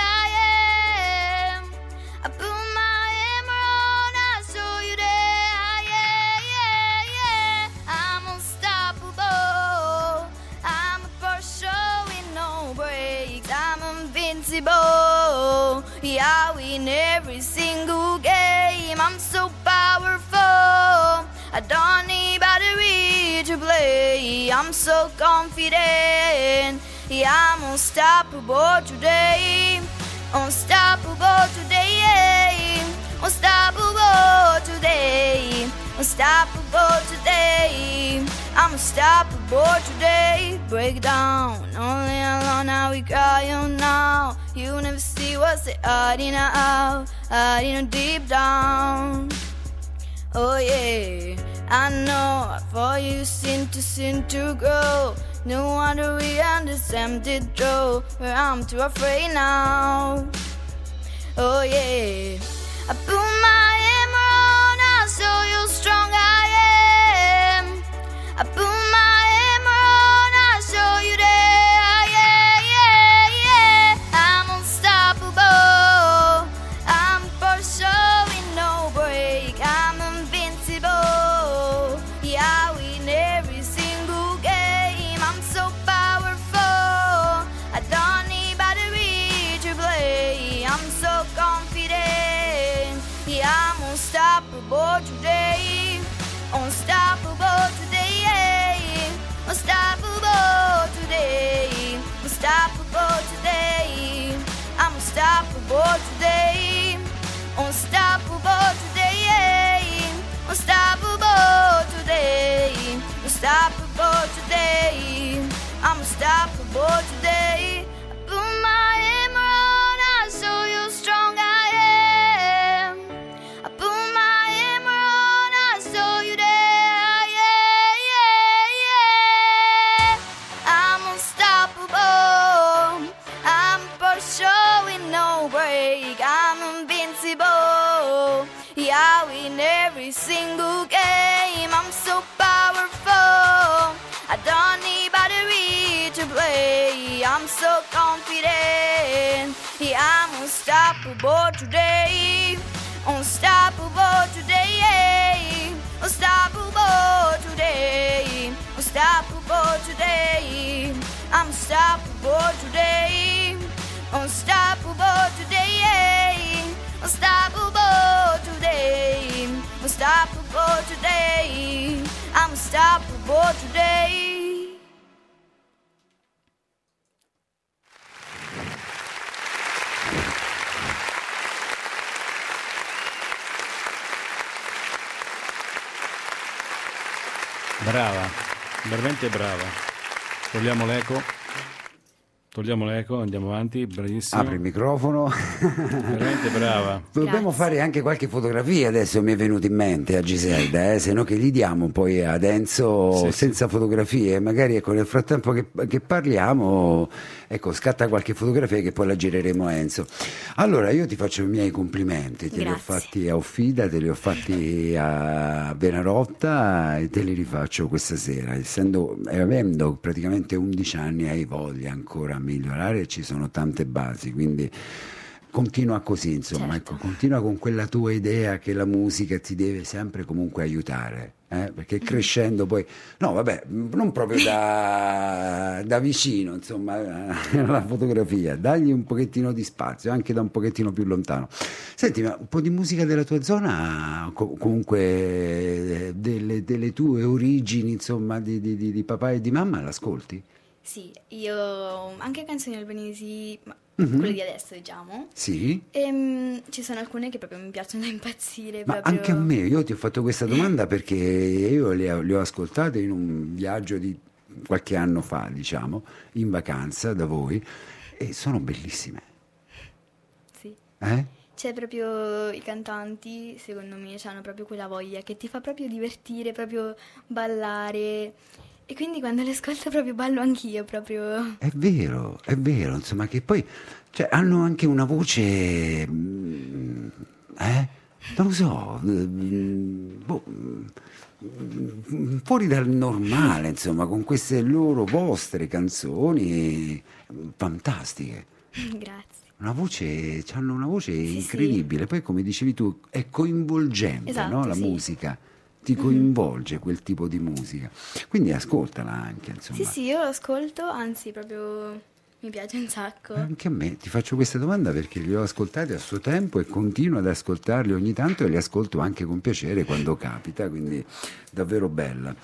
Yeah, I win every single game. I'm so powerful, I don't need battery to play. I'm so confident. Yeah, I'm unstoppable today. Unstoppable today. Unstoppable today. Unstoppable today. I'm unstoppable today. Breakdown, only alone, now we cry on now. You never see what's hiding out, hiding deep down. Oh yeah, I know. For you sin to grow. No wonder we understand the draw. But I'm too afraid now. Oh yeah, I put my hammer on. I saw you strong. unstoppable today, unstoppable today, unstoppable today, unstoppable today, I'm unstoppable today, unstoppable today, unstoppable today, unstoppable today, I'm unstoppable today. I put my hammer on, I show you strong I am. I put my hammer on, I show you there. Yeah, yeah, yeah. I'm unstoppable. I'm for sure with no break. I'm invincible. Yeah, I win every single game. I'm so powerful. I don't need battery to play. I'm so confident. Yeah, I'm unstoppable today. Unstoppable today. Unstoppable today. Unstoppable today. I'm unstoppable today. Unstoppable today. Unstoppable today. Unstoppable today. I'm unstoppable today. Brava, veramente brava. Togliamo l'eco. Togliamo l'eco, andiamo avanti, bravissima. Apri il microfono. Veramente brava. Dobbiamo fare anche qualche fotografia adesso, mi è venuto in mente a Giselda, se no che gli diamo poi ad Enzo senza fotografie. Magari ecco, nel frattempo che parliamo, ecco, scatta qualche fotografia che poi la gireremo a Enzo. Allora io ti faccio i miei complimenti, te li ho fatti a Offida, te li ho fatti a Venarotta e te li rifaccio questa sera. Avendo praticamente 11 anni hai voglia ancora migliorare, ci sono tante basi, quindi continua così, insomma, certo. Ecco, continua con quella tua idea che la musica ti deve sempre comunque aiutare, perché crescendo poi, no vabbè, non proprio da vicino, insomma, la fotografia, dagli un pochettino di spazio, anche da un pochettino più lontano. Senti, ma un po' di musica della tua zona, comunque delle tue origini, insomma, di papà e di mamma, l'ascolti? Sì, io anche canzoni albanesi, ma quelle di adesso, diciamo. Sì. Ci sono alcune che proprio mi piacciono da impazzire. Ma proprio... anche a me, io ti ho fatto questa domanda perché io le ho ascoltate in un viaggio di qualche anno fa, diciamo, in vacanza da voi, e sono bellissime. Sì. C'è proprio i cantanti, secondo me, hanno proprio quella voglia che ti fa proprio divertire, proprio ballare. E quindi quando le ascolto proprio ballo anch'io, proprio... È vero, insomma, che poi... Cioè, hanno anche una voce... Non lo so... fuori dal normale, insomma, con queste loro vostre canzoni fantastiche. Grazie. Una voce... hanno una voce incredibile. Sì. Poi, come dicevi tu, è coinvolgente, esatto, no? La musica. Ti coinvolge quel tipo di musica, quindi ascoltala anche, insomma. Sì, io lo ascolto, anzi proprio mi piace un sacco. Anche a me, ti faccio questa domanda perché li ho ascoltati a suo tempo e continuo ad ascoltarli ogni tanto e li ascolto anche con piacere quando capita, quindi davvero bella.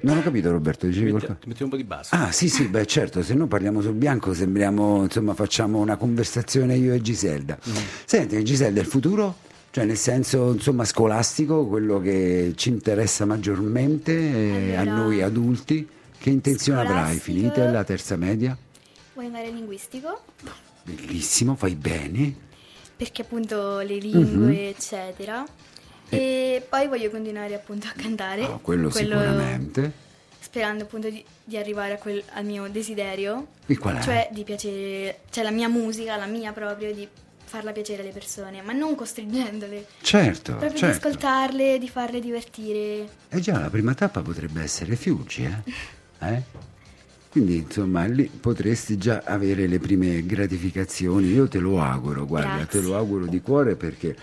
Non ho capito, Roberto, dicevi qualcosa? Ti metti un po' di basso. Ah sì, beh certo, se no parliamo sul bianco, sembriamo, insomma, facciamo una conversazione io e Giselda. Senti, Giselda, il futuro? Cioè nel senso, insomma, scolastico, quello che ci interessa maggiormente, allora, a noi adulti, che intenzione avrai? Finita la terza media? Vuoi andare linguistico? Bellissimo, fai bene. Perché appunto le lingue, eccetera. E poi voglio continuare appunto a cantare. Oh, quello sicuramente. Sperando appunto di arrivare a al mio desiderio. E qual è? Cioè di piacere, cioè la mia musica, la mia proprio, di... farla piacere alle persone, ma non costringendole. Certo, proprio certo. Di ascoltarle, di farle divertire. E già la prima tappa potrebbe essere Fiuggi, Quindi insomma lì potresti già avere le prime gratificazioni. Io te lo auguro, guarda, Grazie. Te lo auguro di cuore perché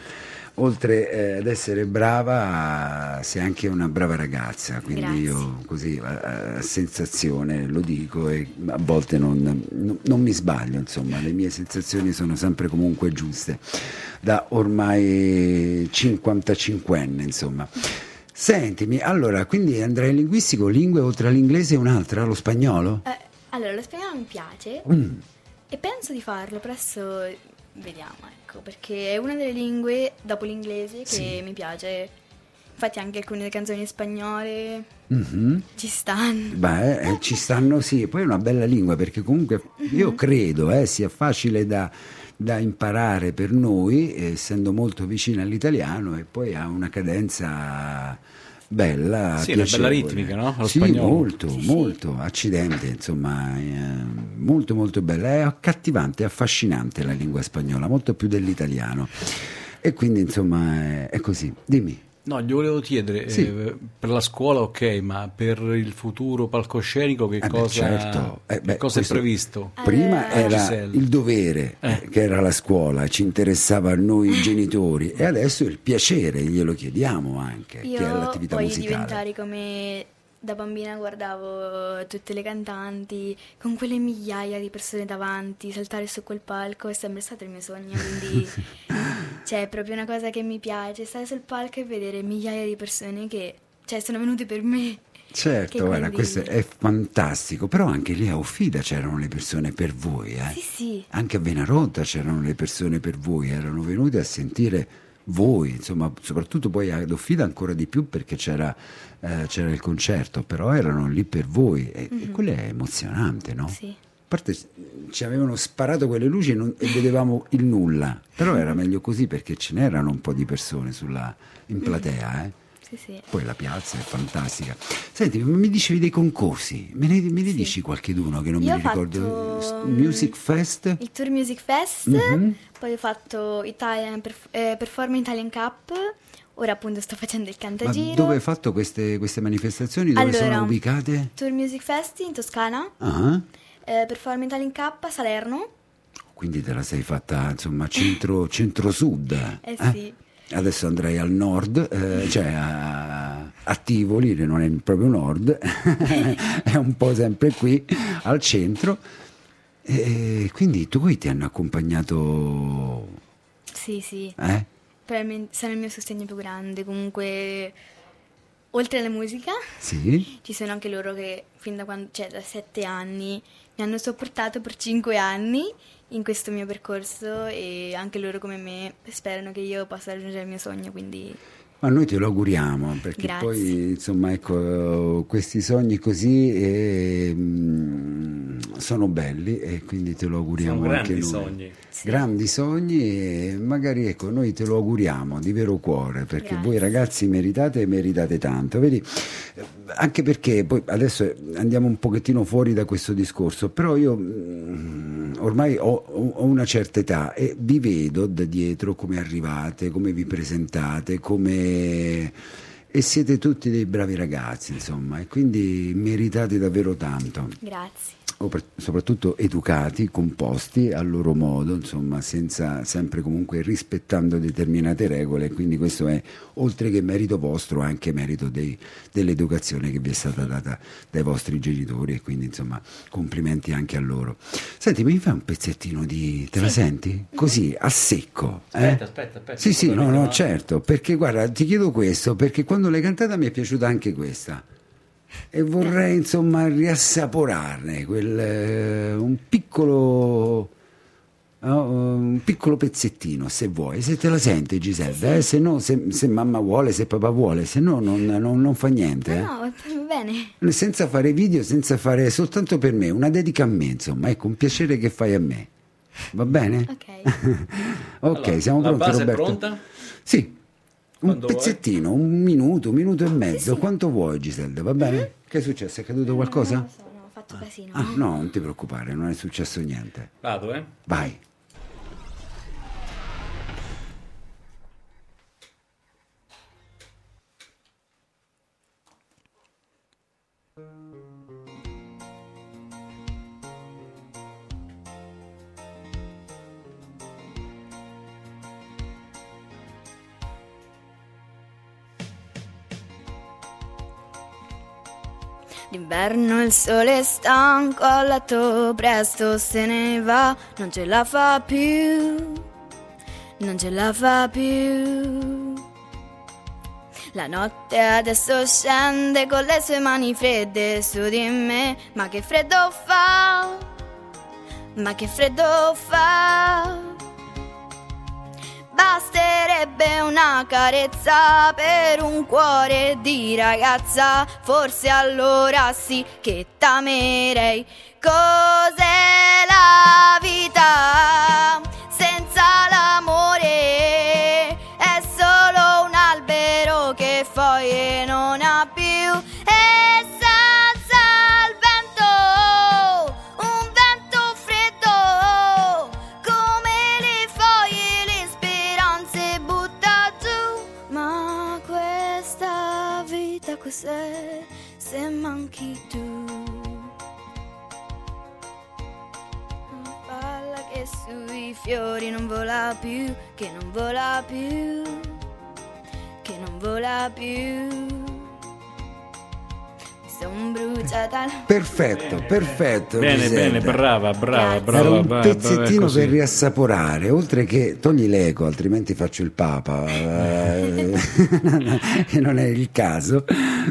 oltre ad essere brava, sei anche una brava ragazza, quindi grazie. Io così a sensazione lo dico, e a volte non mi sbaglio, insomma le mie sensazioni sono sempre comunque giuste, da ormai 55enne insomma. Sentimi, allora quindi andrai in linguistico, lingue oltre all'inglese un'altra, lo spagnolo? Allora lo spagnolo mi piace e penso di farlo presto, vediamo, ecco, perché è una delle lingue dopo l'inglese che sì. mi piace, infatti anche alcune canzoni spagnole mm-hmm. ci stanno. Beh, ci stanno sì, poi è una bella lingua perché comunque mm-hmm. io credo sia facile da imparare per noi, essendo molto vicina all'italiano, e poi ha una cadenza bella, sì, una bella ritmica, no? Allo sì, spagnolo. Molto, sì, molto, accidente, insomma, molto molto bella, è accattivante, affascinante la lingua spagnola, molto più dell'italiano, e quindi insomma è così. Dimmi. No, gli volevo chiedere, sì. Per la scuola ok, ma per il futuro palcoscenico che cosa, certo. Che cosa è previsto? Prima era Giselda. Il dovere, che era la scuola, ci interessava a noi genitori, e adesso il piacere, glielo chiediamo anche, che è l'attività musicale. Io voglio diventare come... Da bambina guardavo tutte le cantanti con quelle migliaia di persone davanti, saltare su quel palco è sempre stato il mio sogno, quindi cioè è proprio una cosa che mi piace, stare sul palco e vedere migliaia di persone che cioè sono venute per me. Certo, guarda, questo è fantastico, però anche lì a Offida c'erano le persone per voi, eh? Sì, sì. Anche a Venarotta c'erano le persone per voi, erano venute a sentire voi, insomma, soprattutto poi ad Offida ancora di più perché c'era il concerto, però erano lì per voi e quello è emozionante, no? Sì. A parte ci avevano sparato quelle luci e vedevamo il nulla, però era meglio così perché ce n'erano un po' di persone in platea, eh? Sì, sì. Poi la piazza è fantastica. Senti, mi dicevi dei concorsi, me ne sì. dici qualcheduno che non Io mi ricordo? Music Fest, il Tour Music Fest, mm-hmm. poi ho fatto Perform Italian Cup, ora appunto sto facendo il Cantagiro. Ma dove hai fatto queste manifestazioni? Dove sono ubicate? Tour Music Fest in Toscana, uh-huh. Perform Italian Cup a Salerno. Quindi te la sei fatta insomma centro-sud. Sì. Adesso andrei al nord, cioè a Tivoli, che non è proprio nord, è un po' sempre qui, al centro. E quindi tu ti hanno accompagnato? Sì, sì. Probabilmente sarà il mio sostegno più grande, comunque oltre alla musica sì. ci sono anche loro che fin da quando, cioè da 7 anni, mi hanno sopportato per 5 anni in questo mio percorso, e anche loro come me sperano che io possa raggiungere il mio sogno, quindi... Ma noi te lo auguriamo, perché grazie. Poi insomma ecco, questi sogni così sono belli, e quindi te lo auguriamo anche noi. Sono grandi sogni. Sì. Grandi sogni, e magari ecco noi te lo auguriamo di vero cuore, perché grazie. Voi ragazzi meritate tanto, vedi? Anche perché poi adesso andiamo un pochettino fuori da questo discorso, però io ormai ho una certa età e vi vedo da dietro come arrivate, come vi presentate, come... E siete tutti dei bravi ragazzi, insomma, e quindi meritate davvero tanto. Grazie. Soprattutto educati, composti al loro modo, insomma, senza, sempre comunque rispettando determinate regole, quindi questo è, oltre che merito vostro, anche merito dell'educazione che vi è stata data dai vostri genitori, e quindi insomma complimenti anche a loro. Senti, mi fai un pezzettino di... te sì. la senti? Così, a secco. Aspetta. Sì, sì, no, certo, perché guarda, ti chiedo questo, perché quando l'hai cantata mi è piaciuta anche questa. E vorrei insomma riassaporarne un piccolo pezzettino, se vuoi, se te la senti Giselda, se no, se mamma vuole, se papà vuole, se no non fa niente. No, bene. Senza fare video, soltanto per me, una dedica a me, insomma, ecco, un piacere che fai a me. Va bene? Ok. Ok, allora, siamo pronti, Roberto? La base è pronta? Sì. Un pezzettino, un minuto e mezzo, sì. Quanto vuoi Giselda, va bene? Mm-hmm. Che è successo? È caduto qualcosa? Non lo so, ho fatto casino. Ah, no, non ti preoccupare, non è successo niente. Vado, eh? Vai. D'inverno il sole è stanco, a letto presto se ne va, non ce la fa più, non ce la fa più. La notte adesso scende con le sue mani fredde su di me, ma che freddo fa, ma che freddo fa. Basterebbe una carezza per un cuore di ragazza, forse allora sì che t'amerei. Cos'è la vita senza l'amore? È solo un albero che foglie non ha più, e senza il vento, un vento freddo, come le foglie le speranze butta giù. Ma questa vita cos'è se manchi tu? Sui fiori non vola più, che non vola più, che non vola più. Sono bruciata. Perfetto. Bene, brava. Era un pezzettino per riassaporare, oltre che togli l'eco, altrimenti faccio il papa. Non è il caso,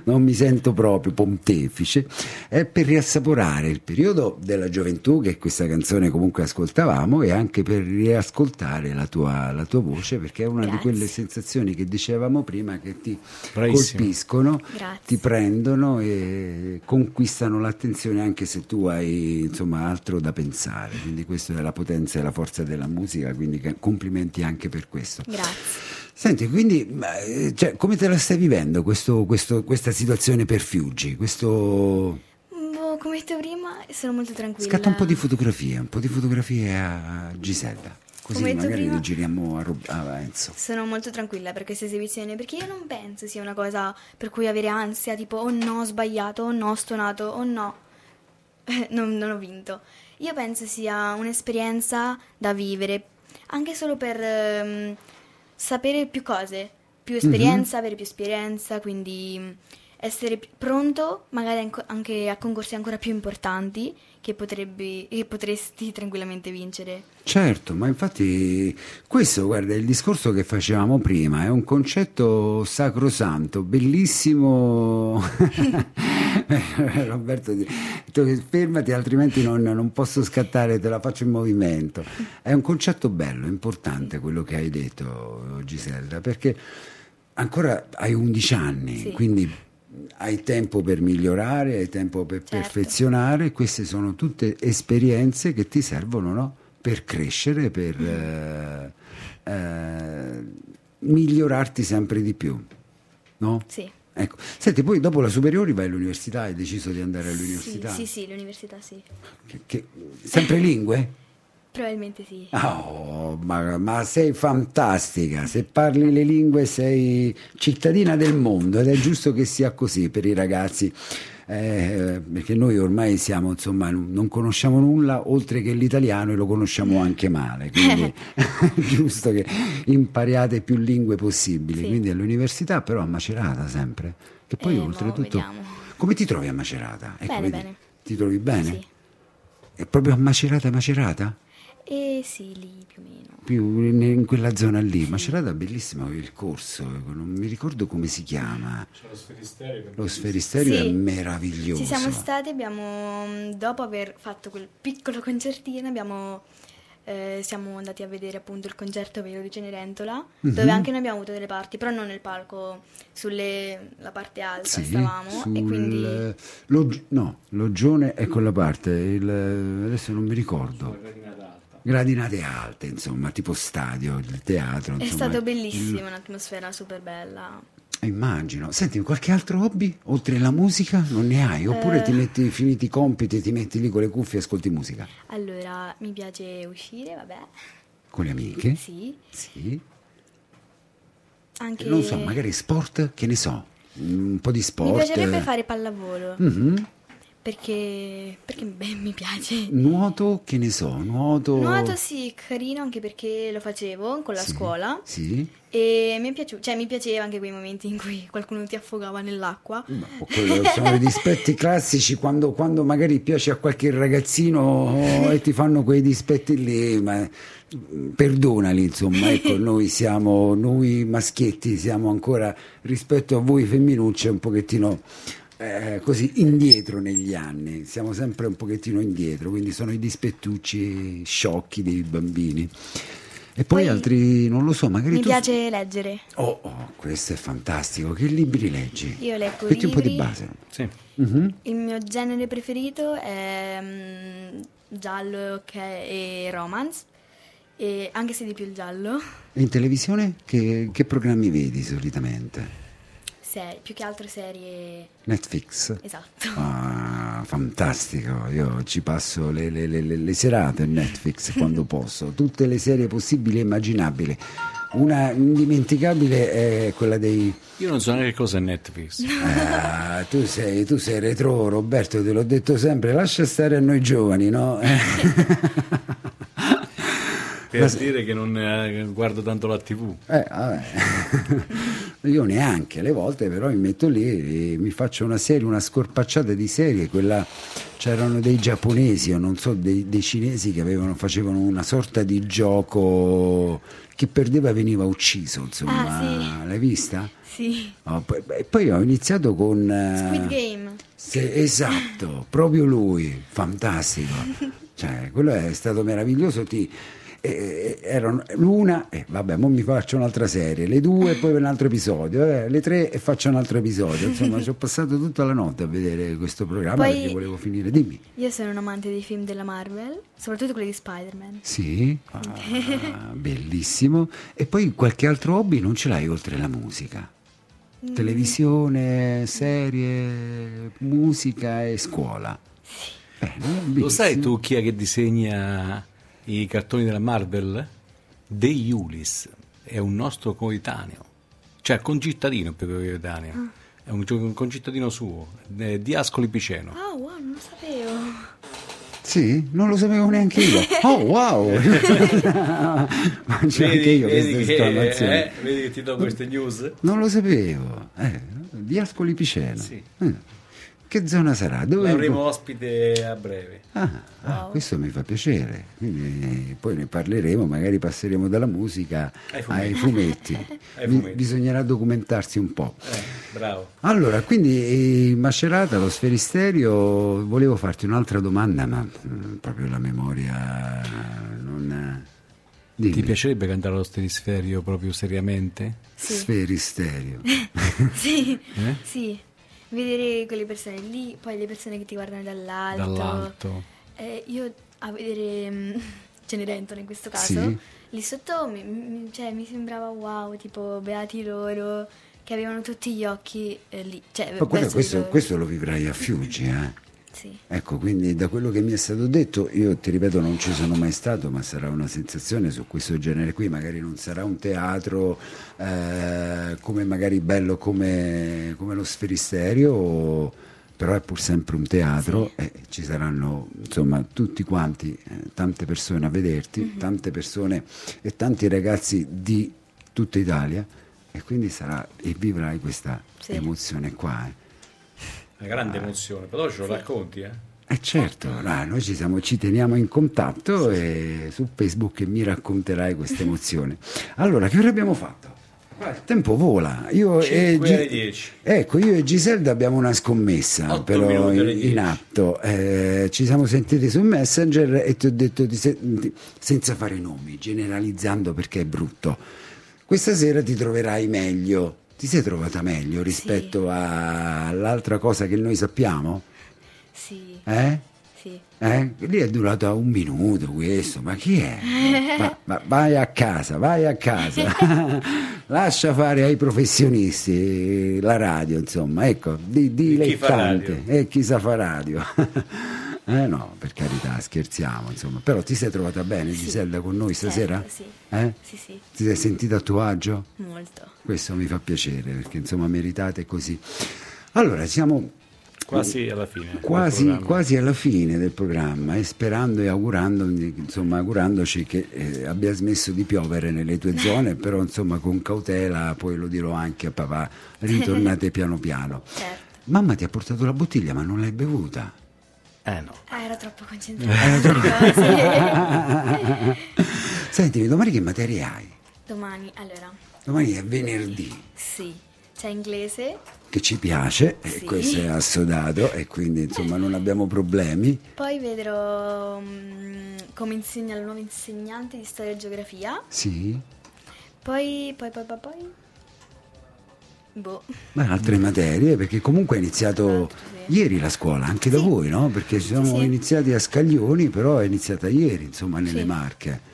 non mi sento proprio pontefice. È per riassaporare il periodo della gioventù che questa canzone comunque ascoltavamo, e anche per riascoltare la tua voce, perché è una di quelle sensazioni che dicevamo prima che ti colpiscono, ti prendono e conquistano l'attenzione, anche se tu hai insomma altro da pensare. Quindi questa è la potenza e la forza della musica, quindi complimenti anche per questo. Grazie. Senti, quindi come te la stai vivendo questa situazione per Fiuggi? Come detto prima, sono molto tranquilla. Scatta un po' di fotografie a Giselda, così magari prima, li giriamo a Enzo. Sono molto tranquilla per questa esibizione, perché io non penso sia una cosa per cui avere ansia, tipo oh no ho sbagliato, oh no ho stonato, oh no non ho vinto. Io penso sia un'esperienza da vivere, anche solo per sapere più cose, più esperienza, avere più esperienza, quindi essere pronto magari anche a concorsi ancora più importanti che potresti tranquillamente vincere. Certo, ma infatti questo, guarda, il discorso che facevamo prima è un concetto sacrosanto, bellissimo. Roberto, fermati, altrimenti non posso scattare, te la faccio in movimento. È un concetto bello, importante quello che hai detto, Giselda, perché ancora hai 11 anni, sì, quindi hai tempo per migliorare, hai tempo per perfezionare. Queste sono tutte esperienze che ti servono, no? Per crescere, per migliorarti sempre di più, no? Sì. Ecco, senti, poi dopo la superiori vai all'università, hai deciso di andare all'università? Sì, l'università sì. Che, sempre lingue? Probabilmente sì. Oh, ma sei fantastica, se parli le lingue sei cittadina del mondo, ed è giusto che sia così per i ragazzi, perché noi ormai siamo, insomma, non conosciamo nulla oltre che l'italiano, e lo conosciamo anche male, quindi è giusto che impariate più lingue possibili, sì. Quindi all'università, però a Macerata sempre, che poi oltretutto come ti trovi a Macerata? Bene. Ti trovi bene? Sì. È proprio a Macerata? Sì, lì più o meno. Più in quella zona lì. Macerata è bellissima, il corso, non mi ricordo come si chiama. C'è lo Sferisterio. Lo Sferisterio è meraviglioso. Ci siamo stati, dopo aver fatto quel piccolo concertino, siamo andati a vedere appunto il concerto vero di Cenerentola, dove anche noi abbiamo avuto delle parti, però non nel palco, la parte alta stavamo, e quindi Loggione è quella parte, adesso non mi ricordo, gradinate alte, insomma, tipo stadio, il teatro, insomma. È stato bellissimo, un'atmosfera super bella. Immagino. Senti, qualche altro hobby oltre la musica non ne hai? Oppure ti metti, finiti i compiti, ti metti lì con le cuffie e ascolti musica? Allora, mi piace uscire, con le amiche? Sì. Anche, non so, magari sport, che ne so, un po' di sport. Mi piacerebbe fare pallavolo, Perché beh, mi piace. Nuoto, che ne so, nuoto sì, carino, anche perché lo facevo con la scuola. Sì. E mi piaceva anche quei momenti in cui qualcuno ti affogava nell'acqua. Ma sono i dispetti classici quando magari piace a qualche ragazzino e ti fanno quei dispetti lì, ma perdonali, insomma, ecco, noi maschietti siamo ancora rispetto a voi femminucce un pochettino così indietro negli anni, siamo sempre un pochettino indietro, quindi sono i dispettucci sciocchi dei bambini. E poi altri, non lo so, magari piace leggere. Oh, questo è fantastico. Che libri leggi? Io leggo libri. Metti un po' di base. Sì. Mm-hmm. Il mio genere preferito è giallo e romance, e anche se di più il giallo. In televisione che programmi vedi solitamente? Più che altro serie Netflix. Esatto. Ah, fantastico, io ci passo le serate in Netflix quando posso, tutte le serie possibili e immaginabili. Una indimenticabile è quella dei... Io non so neanche cosa è Netflix. Ah, tu sei retro, Roberto, te l'ho detto sempre, lascia stare a noi giovani, no? Per dire che non guardo tanto la TV. Vabbè. Io neanche, alle volte però mi metto lì e mi faccio una serie, una scorpacciata di serie. Quella, c'erano dei giapponesi o non so dei cinesi che facevano una sorta di gioco, chi perdeva veniva ucciso, insomma. Sì. L'hai vista? Sì. Poi ho iniziato con Squid Game. Esatto, proprio lui, fantastico. Cioè, quello è stato meraviglioso. Erano l'una e vabbè, mo mi faccio un'altra serie, le due poi un altro episodio, le tre e faccio un altro episodio, insomma. Ci ho passato tutta la notte a vedere questo programma. Poi, perché volevo finire. Dimmi. Io sono un amante dei film della Marvel, soprattutto quelli di Spider-Man. Sì. Bellissimo. E poi qualche altro hobby non ce l'hai oltre la musica? Televisione, serie, musica e scuola. Bene, lo sai tu chi è che disegna i cartoni della Marvel? De Iulis è un nostro coetaneo, cioè concittadino, più che coetaneo. È un concittadino suo, di Ascoli Piceno. Ah, wow, non lo sapevo. Sì, non lo sapevo neanche io. Oh, wow. Mangio anche io questa esclamazione. Vedi che ti do queste news? Non lo sapevo. Di Ascoli Piceno. Sì. Che zona sarà? Dove l'avremo ospite a breve. Wow. Questo mi fa piacere. Quindi, poi ne parleremo, magari passeremo dalla musica ai fumetti. Bisognerà documentarsi un po'. Bravo. Allora, quindi Macerata, lo Sferisterio, volevo farti un'altra domanda, ma proprio la memoria non... Dimmi. Ti piacerebbe cantare lo Sferisterio proprio seriamente? Sì. Sferisterio. Sì. Sì. Vedere quelle persone lì, poi le persone che ti guardano dall'alto. Io a vedere Cenerentola in questo caso, sì, lì sotto mi sembrava wow, tipo beati loro che avevano tutti gli occhi lì. Cioè, ma questo lo vivrai a Fiuggi, eh? Sì. Ecco, quindi da quello che mi è stato detto, io ti ripeto non ci sono mai stato, ma sarà una sensazione su questo genere qui. Magari non sarà un teatro come magari bello come lo Sferisterio, però è pur sempre un teatro. Sì. E ci saranno, insomma, tutti quanti, tante persone a vederti, mm-hmm, tante persone e tanti ragazzi di tutta Italia, e quindi sarà, e vivrai questa emozione qua, una grande emozione, però ce lo racconti, eh? Certo, noi ci teniamo in contatto, e su Facebook mi racconterai questa emozione. Allora, che ora abbiamo fatto? Il tempo vola. Io 5 e 10. Ecco, io e Giselda abbiamo una scommessa, però in atto. Ci siamo sentiti su Messenger e ti ho detto senza fare nomi, generalizzando perché è brutto. Questa sera ti troverai meglio. Ti sei trovata meglio rispetto all'altra cosa che noi sappiamo? Sì. Sì. Lì è durata 1 minuto questo, ma chi è? Vai a casa. Lascia fare ai professionisti la radio, insomma, ecco, dilettante. E chi sa fa radio. No, per carità, scherziamo, insomma. Però ti sei trovata bene, Giselda, con noi stasera? Sì. Sì. Ti sei sentita a tuo agio? Molto. Questo mi fa piacere, perché insomma meritate così. Allora, siamo quasi alla fine, quasi alla fine del programma, e sperando e augurando, insomma, augurandoci che abbia smesso di piovere nelle tue zone, però insomma con cautela, poi lo dirò anche a papà, ritornate piano piano. Certo. Mamma ti ha portato la bottiglia ma non l'hai bevuta? No. Ero troppo concentrata. Senti, domani che materie hai? Domani è venerdì. Sì, c'è inglese, che ci piace, sì. E questo è assodato, e quindi insomma non abbiamo problemi. Poi vedrò come insegna la nuova insegnante di storia e geografia. Sì. Poi boh. Ma altre materie, perché comunque è iniziato ieri la scuola, anche da voi, no? Perché siamo iniziati a Scaglioni, però è iniziata ieri, insomma, nelle Marche.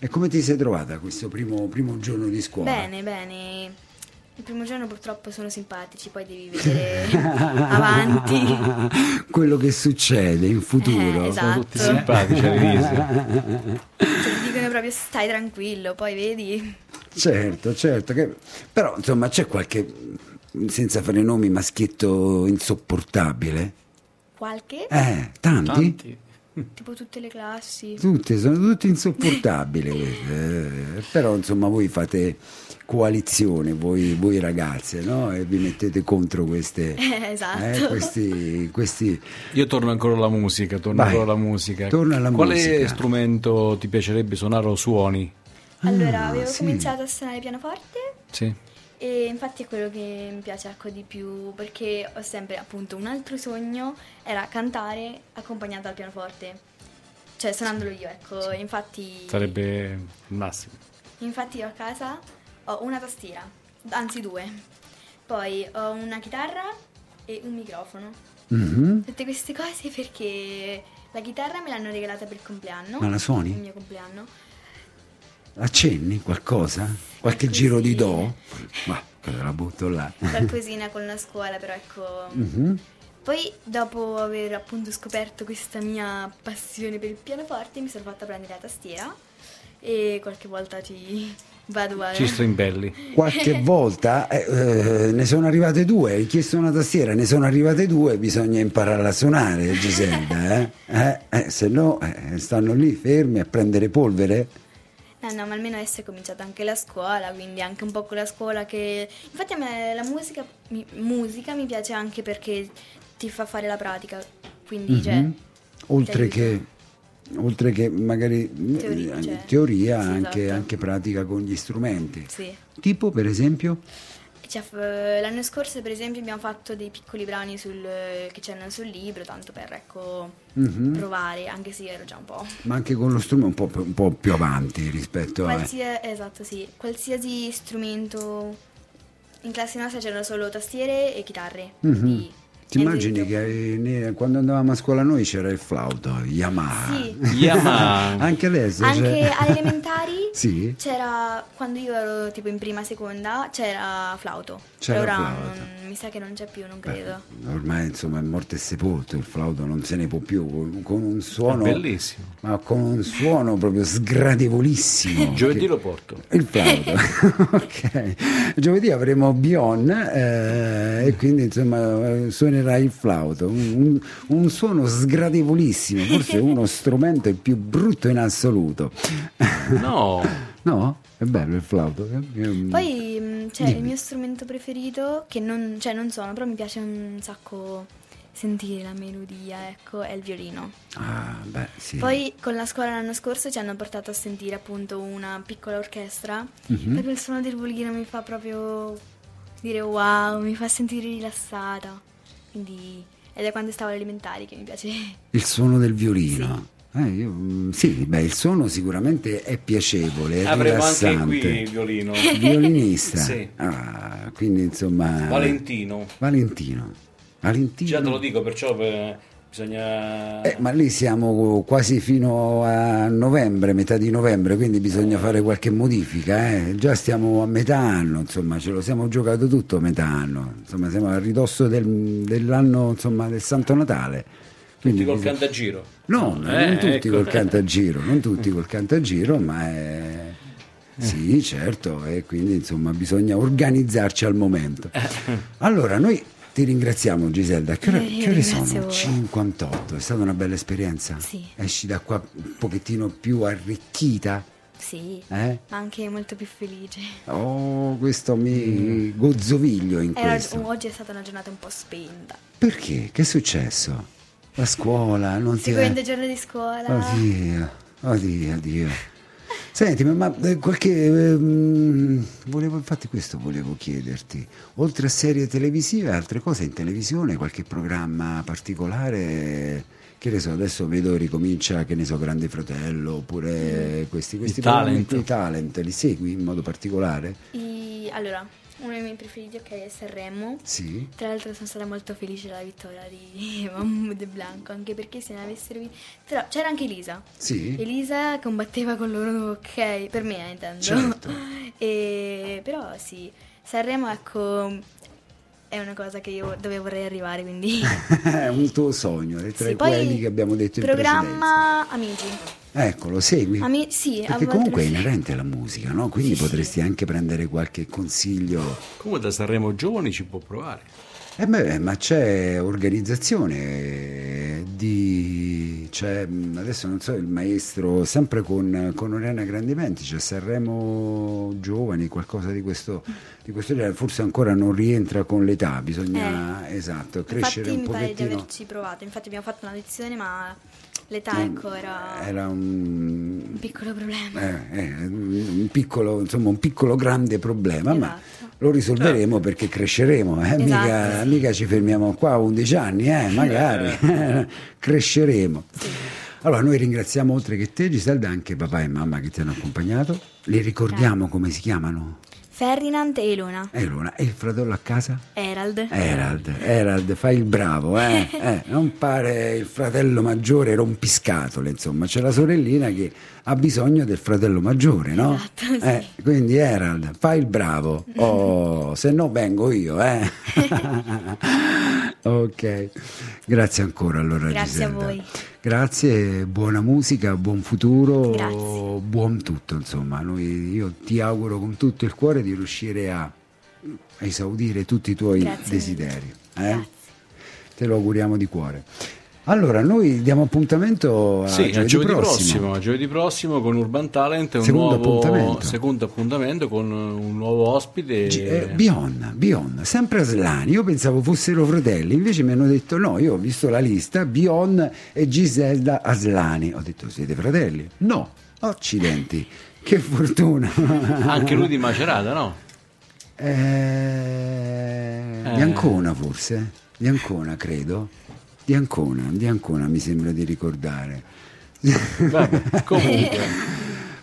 E come ti sei trovata questo primo giorno di scuola? Bene. Il primo giorno purtroppo sono simpatici, poi devi vedere avanti quello che succede in futuro. Esatto. Sono tutti simpatici all'inizio. Cioè, ti dicono proprio stai tranquillo, poi vedi. Certo, che... però insomma c'è qualche, senza fare nomi, maschietto insopportabile? Qualche? Tanti? Tipo tutte le classi. Sono tutte insopportabili. Però insomma voi fate coalizione, voi ragazze, no? E vi mettete contro queste. Esatto. Questi... Io torno ancora alla musica. Quale strumento ti piacerebbe suonare o suoni? Allora, avevo cominciato a suonare pianoforte. Sì. E infatti è quello che mi piace di più, perché ho sempre, appunto, un altro sogno era cantare accompagnata al pianoforte, cioè suonandolo io, ecco. Infatti sarebbe il massimo. Infatti io a casa ho una tastiera, anzi due, poi ho una chitarra e un microfono. Mm-hmm. Tutte queste cose perché la chitarra me l'hanno regalata per il compleanno. Ma la suoni? Il mio compleanno. Accenni qualcosa? Qualche giro di do? Ma la butto là. Qualcosina con la scuola, però ecco. Mm-hmm. Poi dopo aver appunto scoperto questa mia passione per il pianoforte mi sono fatta prendere la tastiera e qualche volta ci strimbelli. Qualche volta ne sono arrivate due, hai chiesto una tastiera, ne sono arrivate due, bisogna imparare a suonare, Giselda, se no stanno lì fermi a prendere polvere. No, ma almeno adesso è cominciata anche la scuola, quindi anche un po' con la scuola che... Infatti a me la musica mi piace anche perché ti fa fare la pratica, quindi oltre che magari teoria, anche, esatto, anche pratica con gli strumenti. Sì. Tipo, per esempio? L'anno scorso, per esempio, abbiamo fatto dei piccoli brani che c'erano sul libro, tanto per provare, anche se ero già un po'. Ma anche con lo strumento un po' più avanti rispetto a. Esatto, sì. Qualsiasi strumento. In classe nostra c'erano solo tastiere e chitarre. Mm-hmm. Ti immagini che quando andavamo a scuola noi c'era il flauto, Yamaha. Sì. Yamaha. Anche adesso. Anche alle elementari c'era, quando io ero tipo in prima, seconda, c'era flauto. Ora mi sa che non c'è più, non credo. Ormai insomma è morto e sepolto, il flauto non se ne può più, con un suono bellissimo. Ma con un suono proprio sgradevolissimo. Giovedì lo porto. Il flauto. Ok. Giovedì avremo Bion e quindi insomma suonerà il flauto, un suono sgradevolissimo, forse uno strumento il più brutto in assoluto. No? È bello il flauto. Poi c'è il mio strumento preferito, che non suono, però mi piace un sacco sentire la melodia, ecco, è il violino. Poi con la scuola l'anno scorso ci hanno portato a sentire appunto una piccola orchestra, proprio il suono del violino mi fa proprio dire wow, mi fa sentire rilassata. Quindi è da quando stavo alle elementari che mi piace il suono del violino. Il suono sicuramente è piacevole, è avremo rilassante. Anche qui il violino violinista. Quindi insomma Valentino. Già te lo dico, perciò bisogna ma lì siamo quasi fino a novembre, metà di novembre, quindi bisogna fare qualche modifica, già stiamo a metà anno, insomma ce lo siamo giocato tutto a metà anno, insomma siamo a ridosso dell'anno, insomma, del Santo Natale. Quindi tutti col cantagiro? Non tutti col cantagiro, ma sì, certo, e quindi insomma bisogna organizzarci al momento. Allora noi Ti ringraziamo, Giselda. Che ore sono? 58. È stata una bella esperienza? Sì. Esci da qua un pochettino più arricchita? Sì, ma anche molto più felice. Oh, questo mi gozzoviglio in questo. Oggi è stata una giornata un po' spenta. Perché? Che è successo? La scuola? Non Secondo giorno di scuola. Oddio. Senti, ma qualche... volevo, infatti questo volevo chiederti. Oltre a serie televisive, altre cose in televisione? Qualche programma particolare? Che ne so, adesso vedo ricomincia, che ne so, Grande Fratello, oppure questi talent, li segui in modo particolare? Allora, uno dei miei preferiti è Sanremo. Sì. Tra l'altro sono stata molto felice della vittoria di Mahmoud e Blanco, anche perché se ne avessero vinto... Però c'era anche Elisa. Sì. Elisa combatteva con loro, ok, per me intendo. Certo. Però sì, Sanremo, ecco... È una cosa che io dove vorrei arrivare, quindi... È un tuo sogno, tra i quelli che abbiamo detto in precedenza. Programma Amici. Ecco, lo segui? Sì. Perché comunque è inerente alla musica, no? Quindi potresti anche prendere qualche consiglio. Comunque da Sanremo Giovani ci può provare. Ma c'è organizzazione di... C'è, adesso non so, il maestro, sempre con Oriana Grandimenti, c'è Sanremo Giovani, qualcosa di questo genere, forse ancora non rientra con l'età, bisogna esatto, crescere un pochettino. Infatti mi pare di averci provato, infatti abbiamo fatto una lezione ma... L'età ancora era un piccolo problema, un piccolo grande problema, esatto. Ma lo risolveremo perché cresceremo, esatto, mica ci fermiamo qua a 11 anni, magari cresceremo. Sì. Allora noi ringraziamo oltre che te, Giselda, anche papà e mamma che ti hanno accompagnato. Li ricordiamo come si chiamano? Ferdinand e Luna. E il fratello a casa? Herald, fai il bravo, non pare il fratello maggiore rompiscatole, insomma, c'è la sorellina che ha bisogno del fratello maggiore, no? Esatto, sì. Quindi Herald, fai il bravo. Oh, se no vengo io, Ok. Grazie ancora allora, Giselda. Grazie a voi. Grazie, buona musica, buon futuro, buon tutto, insomma. Io ti auguro con tutto il cuore di riuscire a esaudire tutti i tuoi desideri. Te lo auguriamo di cuore. Allora, noi diamo appuntamento a giovedì prossimo con Urban Talent, secondo appuntamento con un nuovo ospite. Bion, sempre Aslani. Io pensavo fossero fratelli, invece mi hanno detto no, io ho visto la lista, Bion e Giselda Aslani. Ho detto siete fratelli? No, accidenti, che fortuna. Anche lui di Macerata, no? Biancona forse? Biancona credo. Di Ancona mi sembra di ricordare.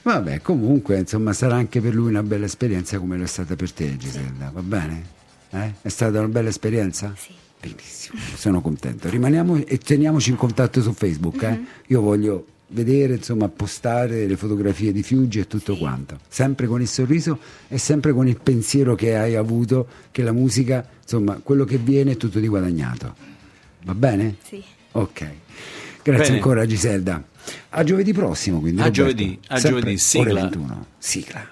Vabbè, comunque insomma sarà anche per lui una bella esperienza come lo è stata per te, Giselda, va bene? È stata una bella esperienza? Sì. Benissimo, sono contento. Rimaniamo e teniamoci in contatto su Facebook, Io voglio vedere, insomma, postare le fotografie di Fiuggi e tutto quanto, sempre con il sorriso e sempre con il pensiero che hai avuto che la musica, insomma, quello che viene è tutto di guadagnato. Va bene? Sì. Ok. Grazie ancora, Giselda. A giovedì prossimo, quindi. A giovedì, sigla. Ore 21. Sigla.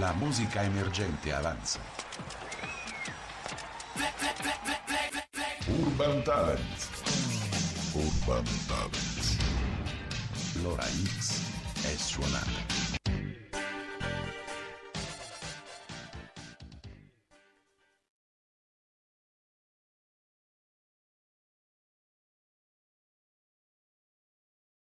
La musica emergente avanza. Urban Talent. L'ora X è suonata.